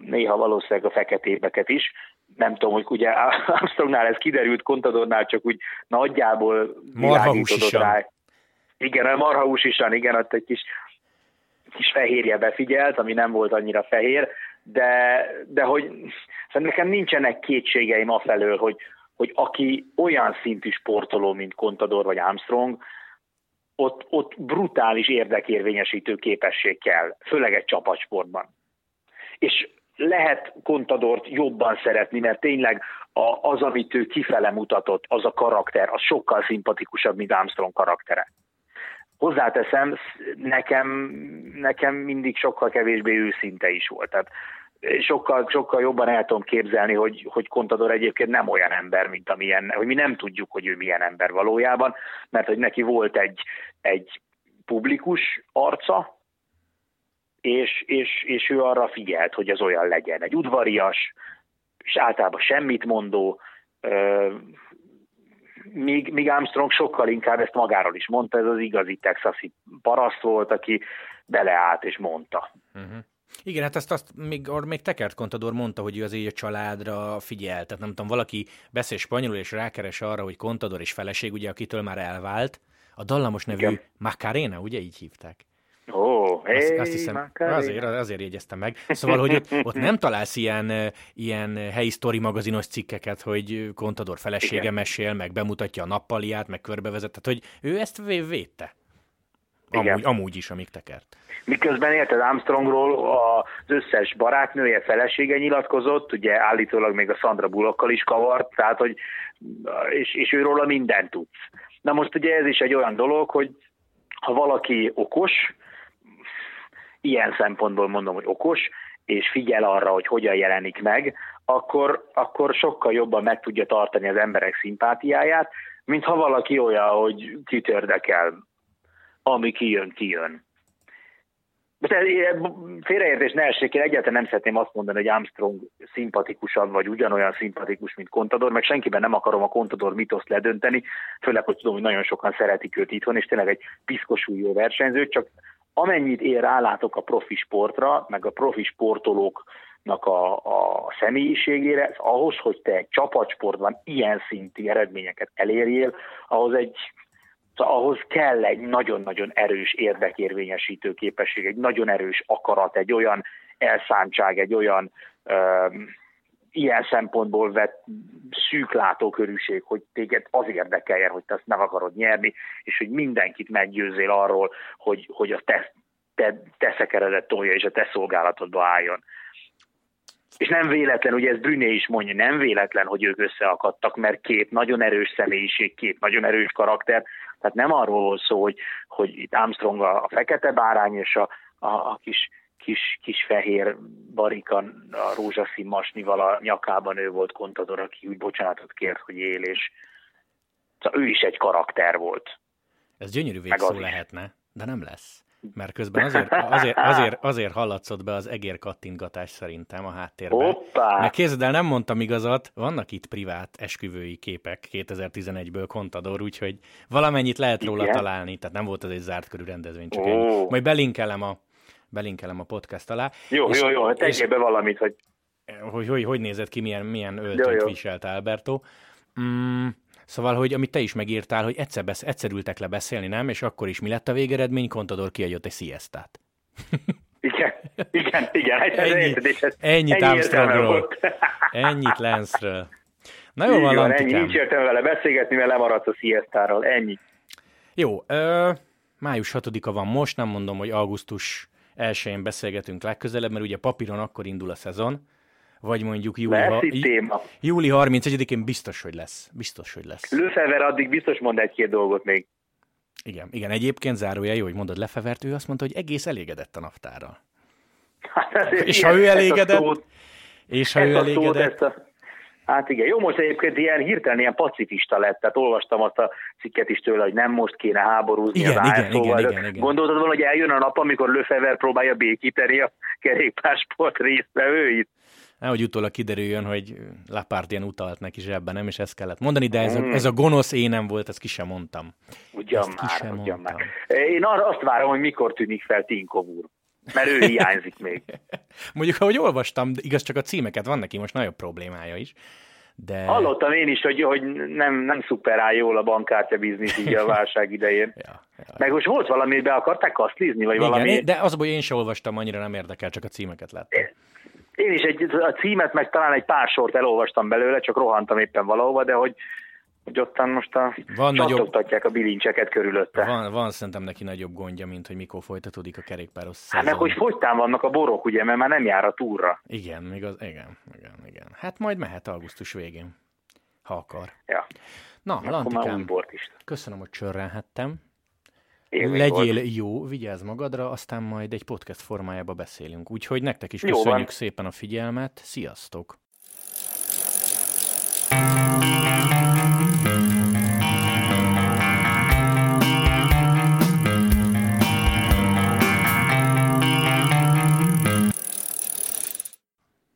néha valószínűleg a feketébeket is. Nem tudom, hogy ugye Armstrongnál ez kiderült, Contadornál csak úgy nagyjából világítodott rá. Igen, a marhahúsisan, igen, ott egy kis fehérje befigyelt, ami nem volt annyira fehér, de hogy nekem nincsenek kétségeim afelől, hogy aki olyan szintű sportoló, mint Contador vagy Armstrong, ott brutális érdekérvényesítő képesség kell, főleg egy csapatsportban. És lehet Contadort jobban szeretni, mert tényleg az, amit ő kifele mutatott, az a karakter, az sokkal szimpatikusabb, mint Armstrong karaktere. Hozzáteszem, nekem mindig sokkal kevésbé őszinte is volt. Tehát sokkal, sokkal jobban el tudom képzelni, hogy Contador egyébként nem olyan ember, mint amilyen, hogy mi nem tudjuk, hogy ő milyen ember valójában, mert hogy neki volt egy publikus arca, és ő arra figyelt, hogy ez olyan legyen. Egy udvarias, és általában semmit mondó, míg Armstrong sokkal inkább ezt magáról is mondta, ez az igazi texasi paraszt volt, aki beleállt és mondta. Uh-huh. Igen, hát azt még Tekert Contador mondta, hogy ő az így a családra figyelt. Tehát nem tudom, valaki beszél spanyolul és rákeres arra, hogy Contador és feleség, ugye, akitől már elvált, a dallamos nevű igen. Macarena, ugye így hívták. Azt hiszem, azért jegyeztem meg. Szóval, hogy ott nem találsz ilyen helyi sztori magazinos cikkeket, hogy Contador felesége igen. mesél, meg bemutatja a nappaliát, meg körbevezet, tehát hogy ő ezt védte. Amúgy is, amíg tekert. Miközben érted, Armstrongról az összes barátnője, felesége nyilatkozott, ugye állítólag még a Sandra Bullockkal is kavart, tehát, hogy és őróla mindent tudsz. Na most ugye ez is egy olyan dolog, hogy ha valaki okos, ilyen szempontból mondom, hogy okos, és figyel arra, hogy hogyan jelenik meg, akkor sokkal jobban meg tudja tartani az emberek szimpátiáját, mint ha valaki olyan, hogy kit érdekel, ami kijön. Félreértés ne essék, én egyáltalán nem szeretném azt mondani, hogy Armstrong szimpatikusabb, vagy ugyanolyan szimpatikus, mint Contador, meg senkiben nem akarom a Contador mitoszt ledönteni, főleg, hogy tudom, hogy nagyon sokan szeretik őt itthon, és tényleg egy piszkos újjó versenyző, csak amennyit én rálátok a profi sportra, meg a profi sportolóknak a személyiségére, ez ahhoz, hogy te egy csapatsportban ilyen szintű eredményeket elérjél, ahhoz kell egy nagyon-nagyon erős érdekérvényesítő képesség, egy nagyon erős akarat, egy olyan elszántság, egy olyan ilyen szempontból vett szűk látókörűség, hogy téged az érdekeljen, hogy te azt meg akarod nyerni, és hogy mindenkit meggyőzzél arról, hogy a te szekeredet tolja, és a te szolgálatodba álljon. És nem véletlen, ugye ez Bruyneel is mondja, nem véletlen, hogy ők összeakadtak, mert két nagyon erős személyiség, két nagyon erős karakter, tehát nem arról volt szó, hogy itt Armstrong a fekete bárány, és a kis fehér barika a rózsaszín masnival a nyakában ő volt Contador, aki úgy bocsánatot kért, hogy él, és szóval ő is egy karakter volt. Ez gyönyörű végszó lehetne, de nem lesz. Mert közben azért hallatszott be az egér kattintgatás szerintem a háttérben. Hoppá! Mert képzeld el, nem mondtam igazat, vannak itt privát esküvői képek 2011-ből Contador, úgyhogy valamennyit lehet róla igen. találni, tehát nem volt az egy zárt körű rendezvény, csak ennyi. Majd belinkelem a podcast alá. Jó, tegyél be valamit, hogy... hogy nézett ki, milyen öltönyt viselt Alberto. Szóval, hogy amit te is megírtál, hogy egyszer ültek le beszélni, nem? És akkor is mi lett a végeredmény? Contador kiadott egy siestát. Igen. Ennyit Armstrongról. Ennyit Lance-ről. Na jó, van, Antikám. Nincs értelme vele beszélgetni, mert lemaradt a siestáról. Ennyi. Jó, május 6-a van most, nem mondom, hogy augusztus 1-én beszélgetünk legközelebb, mert ugye papíron akkor indul a szezon, vagy mondjuk júli 31-én biztos, hogy lesz. Lefevere addig biztos mond egy-két dolgot még. Igen, egyébként zárójelje, hogy mondod Lefevert, ő azt mondta, hogy egész elégedett a naptárral. Hát és ha ő elégedett, Hát igen, jó, most egyébként hirtelen pacifista lett, tehát olvastam azt a cikket is tőle, hogy nem most kéne háborúzni. Igen. Gondoltad volna, hogy eljön a nap, amikor Lefevere próbálja békíteni a kerékpársport résztvevőit? Nehogy utólag kiderüljön, hogy Lappartient utalt neki zsebben, nem, és ezt kellett mondani, de ez a gonosz énem volt, ezt ki sem mondtam. Ugyan már. Én azt várom, hogy mikor tűnik fel Tinkov úr, mert ő hiányzik még. Mondjuk, ahogy olvastam, igaz, csak a címeket, van neki most nagyobb problémája is. De... Hallottam én is, hogy nem szuperál jól a bankkártya biznisz így a válság idején. Meg most volt valami, be akarták kaszlizni, vagy igen, valami? De az, hogy én sem olvastam, annyira nem érdekel, csak a címeket láttam. Én is a címet, meg talán egy pár sort elolvastam belőle, csak rohantam éppen valahova, de hogy ottan most csattogtatják a bilincseket körülötte. Van szerintem neki nagyobb gondja, mint hogy mikor folytatódik a kerékpáros szezon. Hát meg hogy fogytán vannak a borok, ugye, mert már nem jár a túrra. Igen. Hát majd mehet augusztus végén, ha akar. Ja. Na, Lantikám, köszönöm, hogy csörrelhettem. Legyél jó, vigyázz magadra, aztán majd egy podcast formájába beszélünk. Úgyhogy nektek is köszönjük szépen a figyelmet. Sziasztok!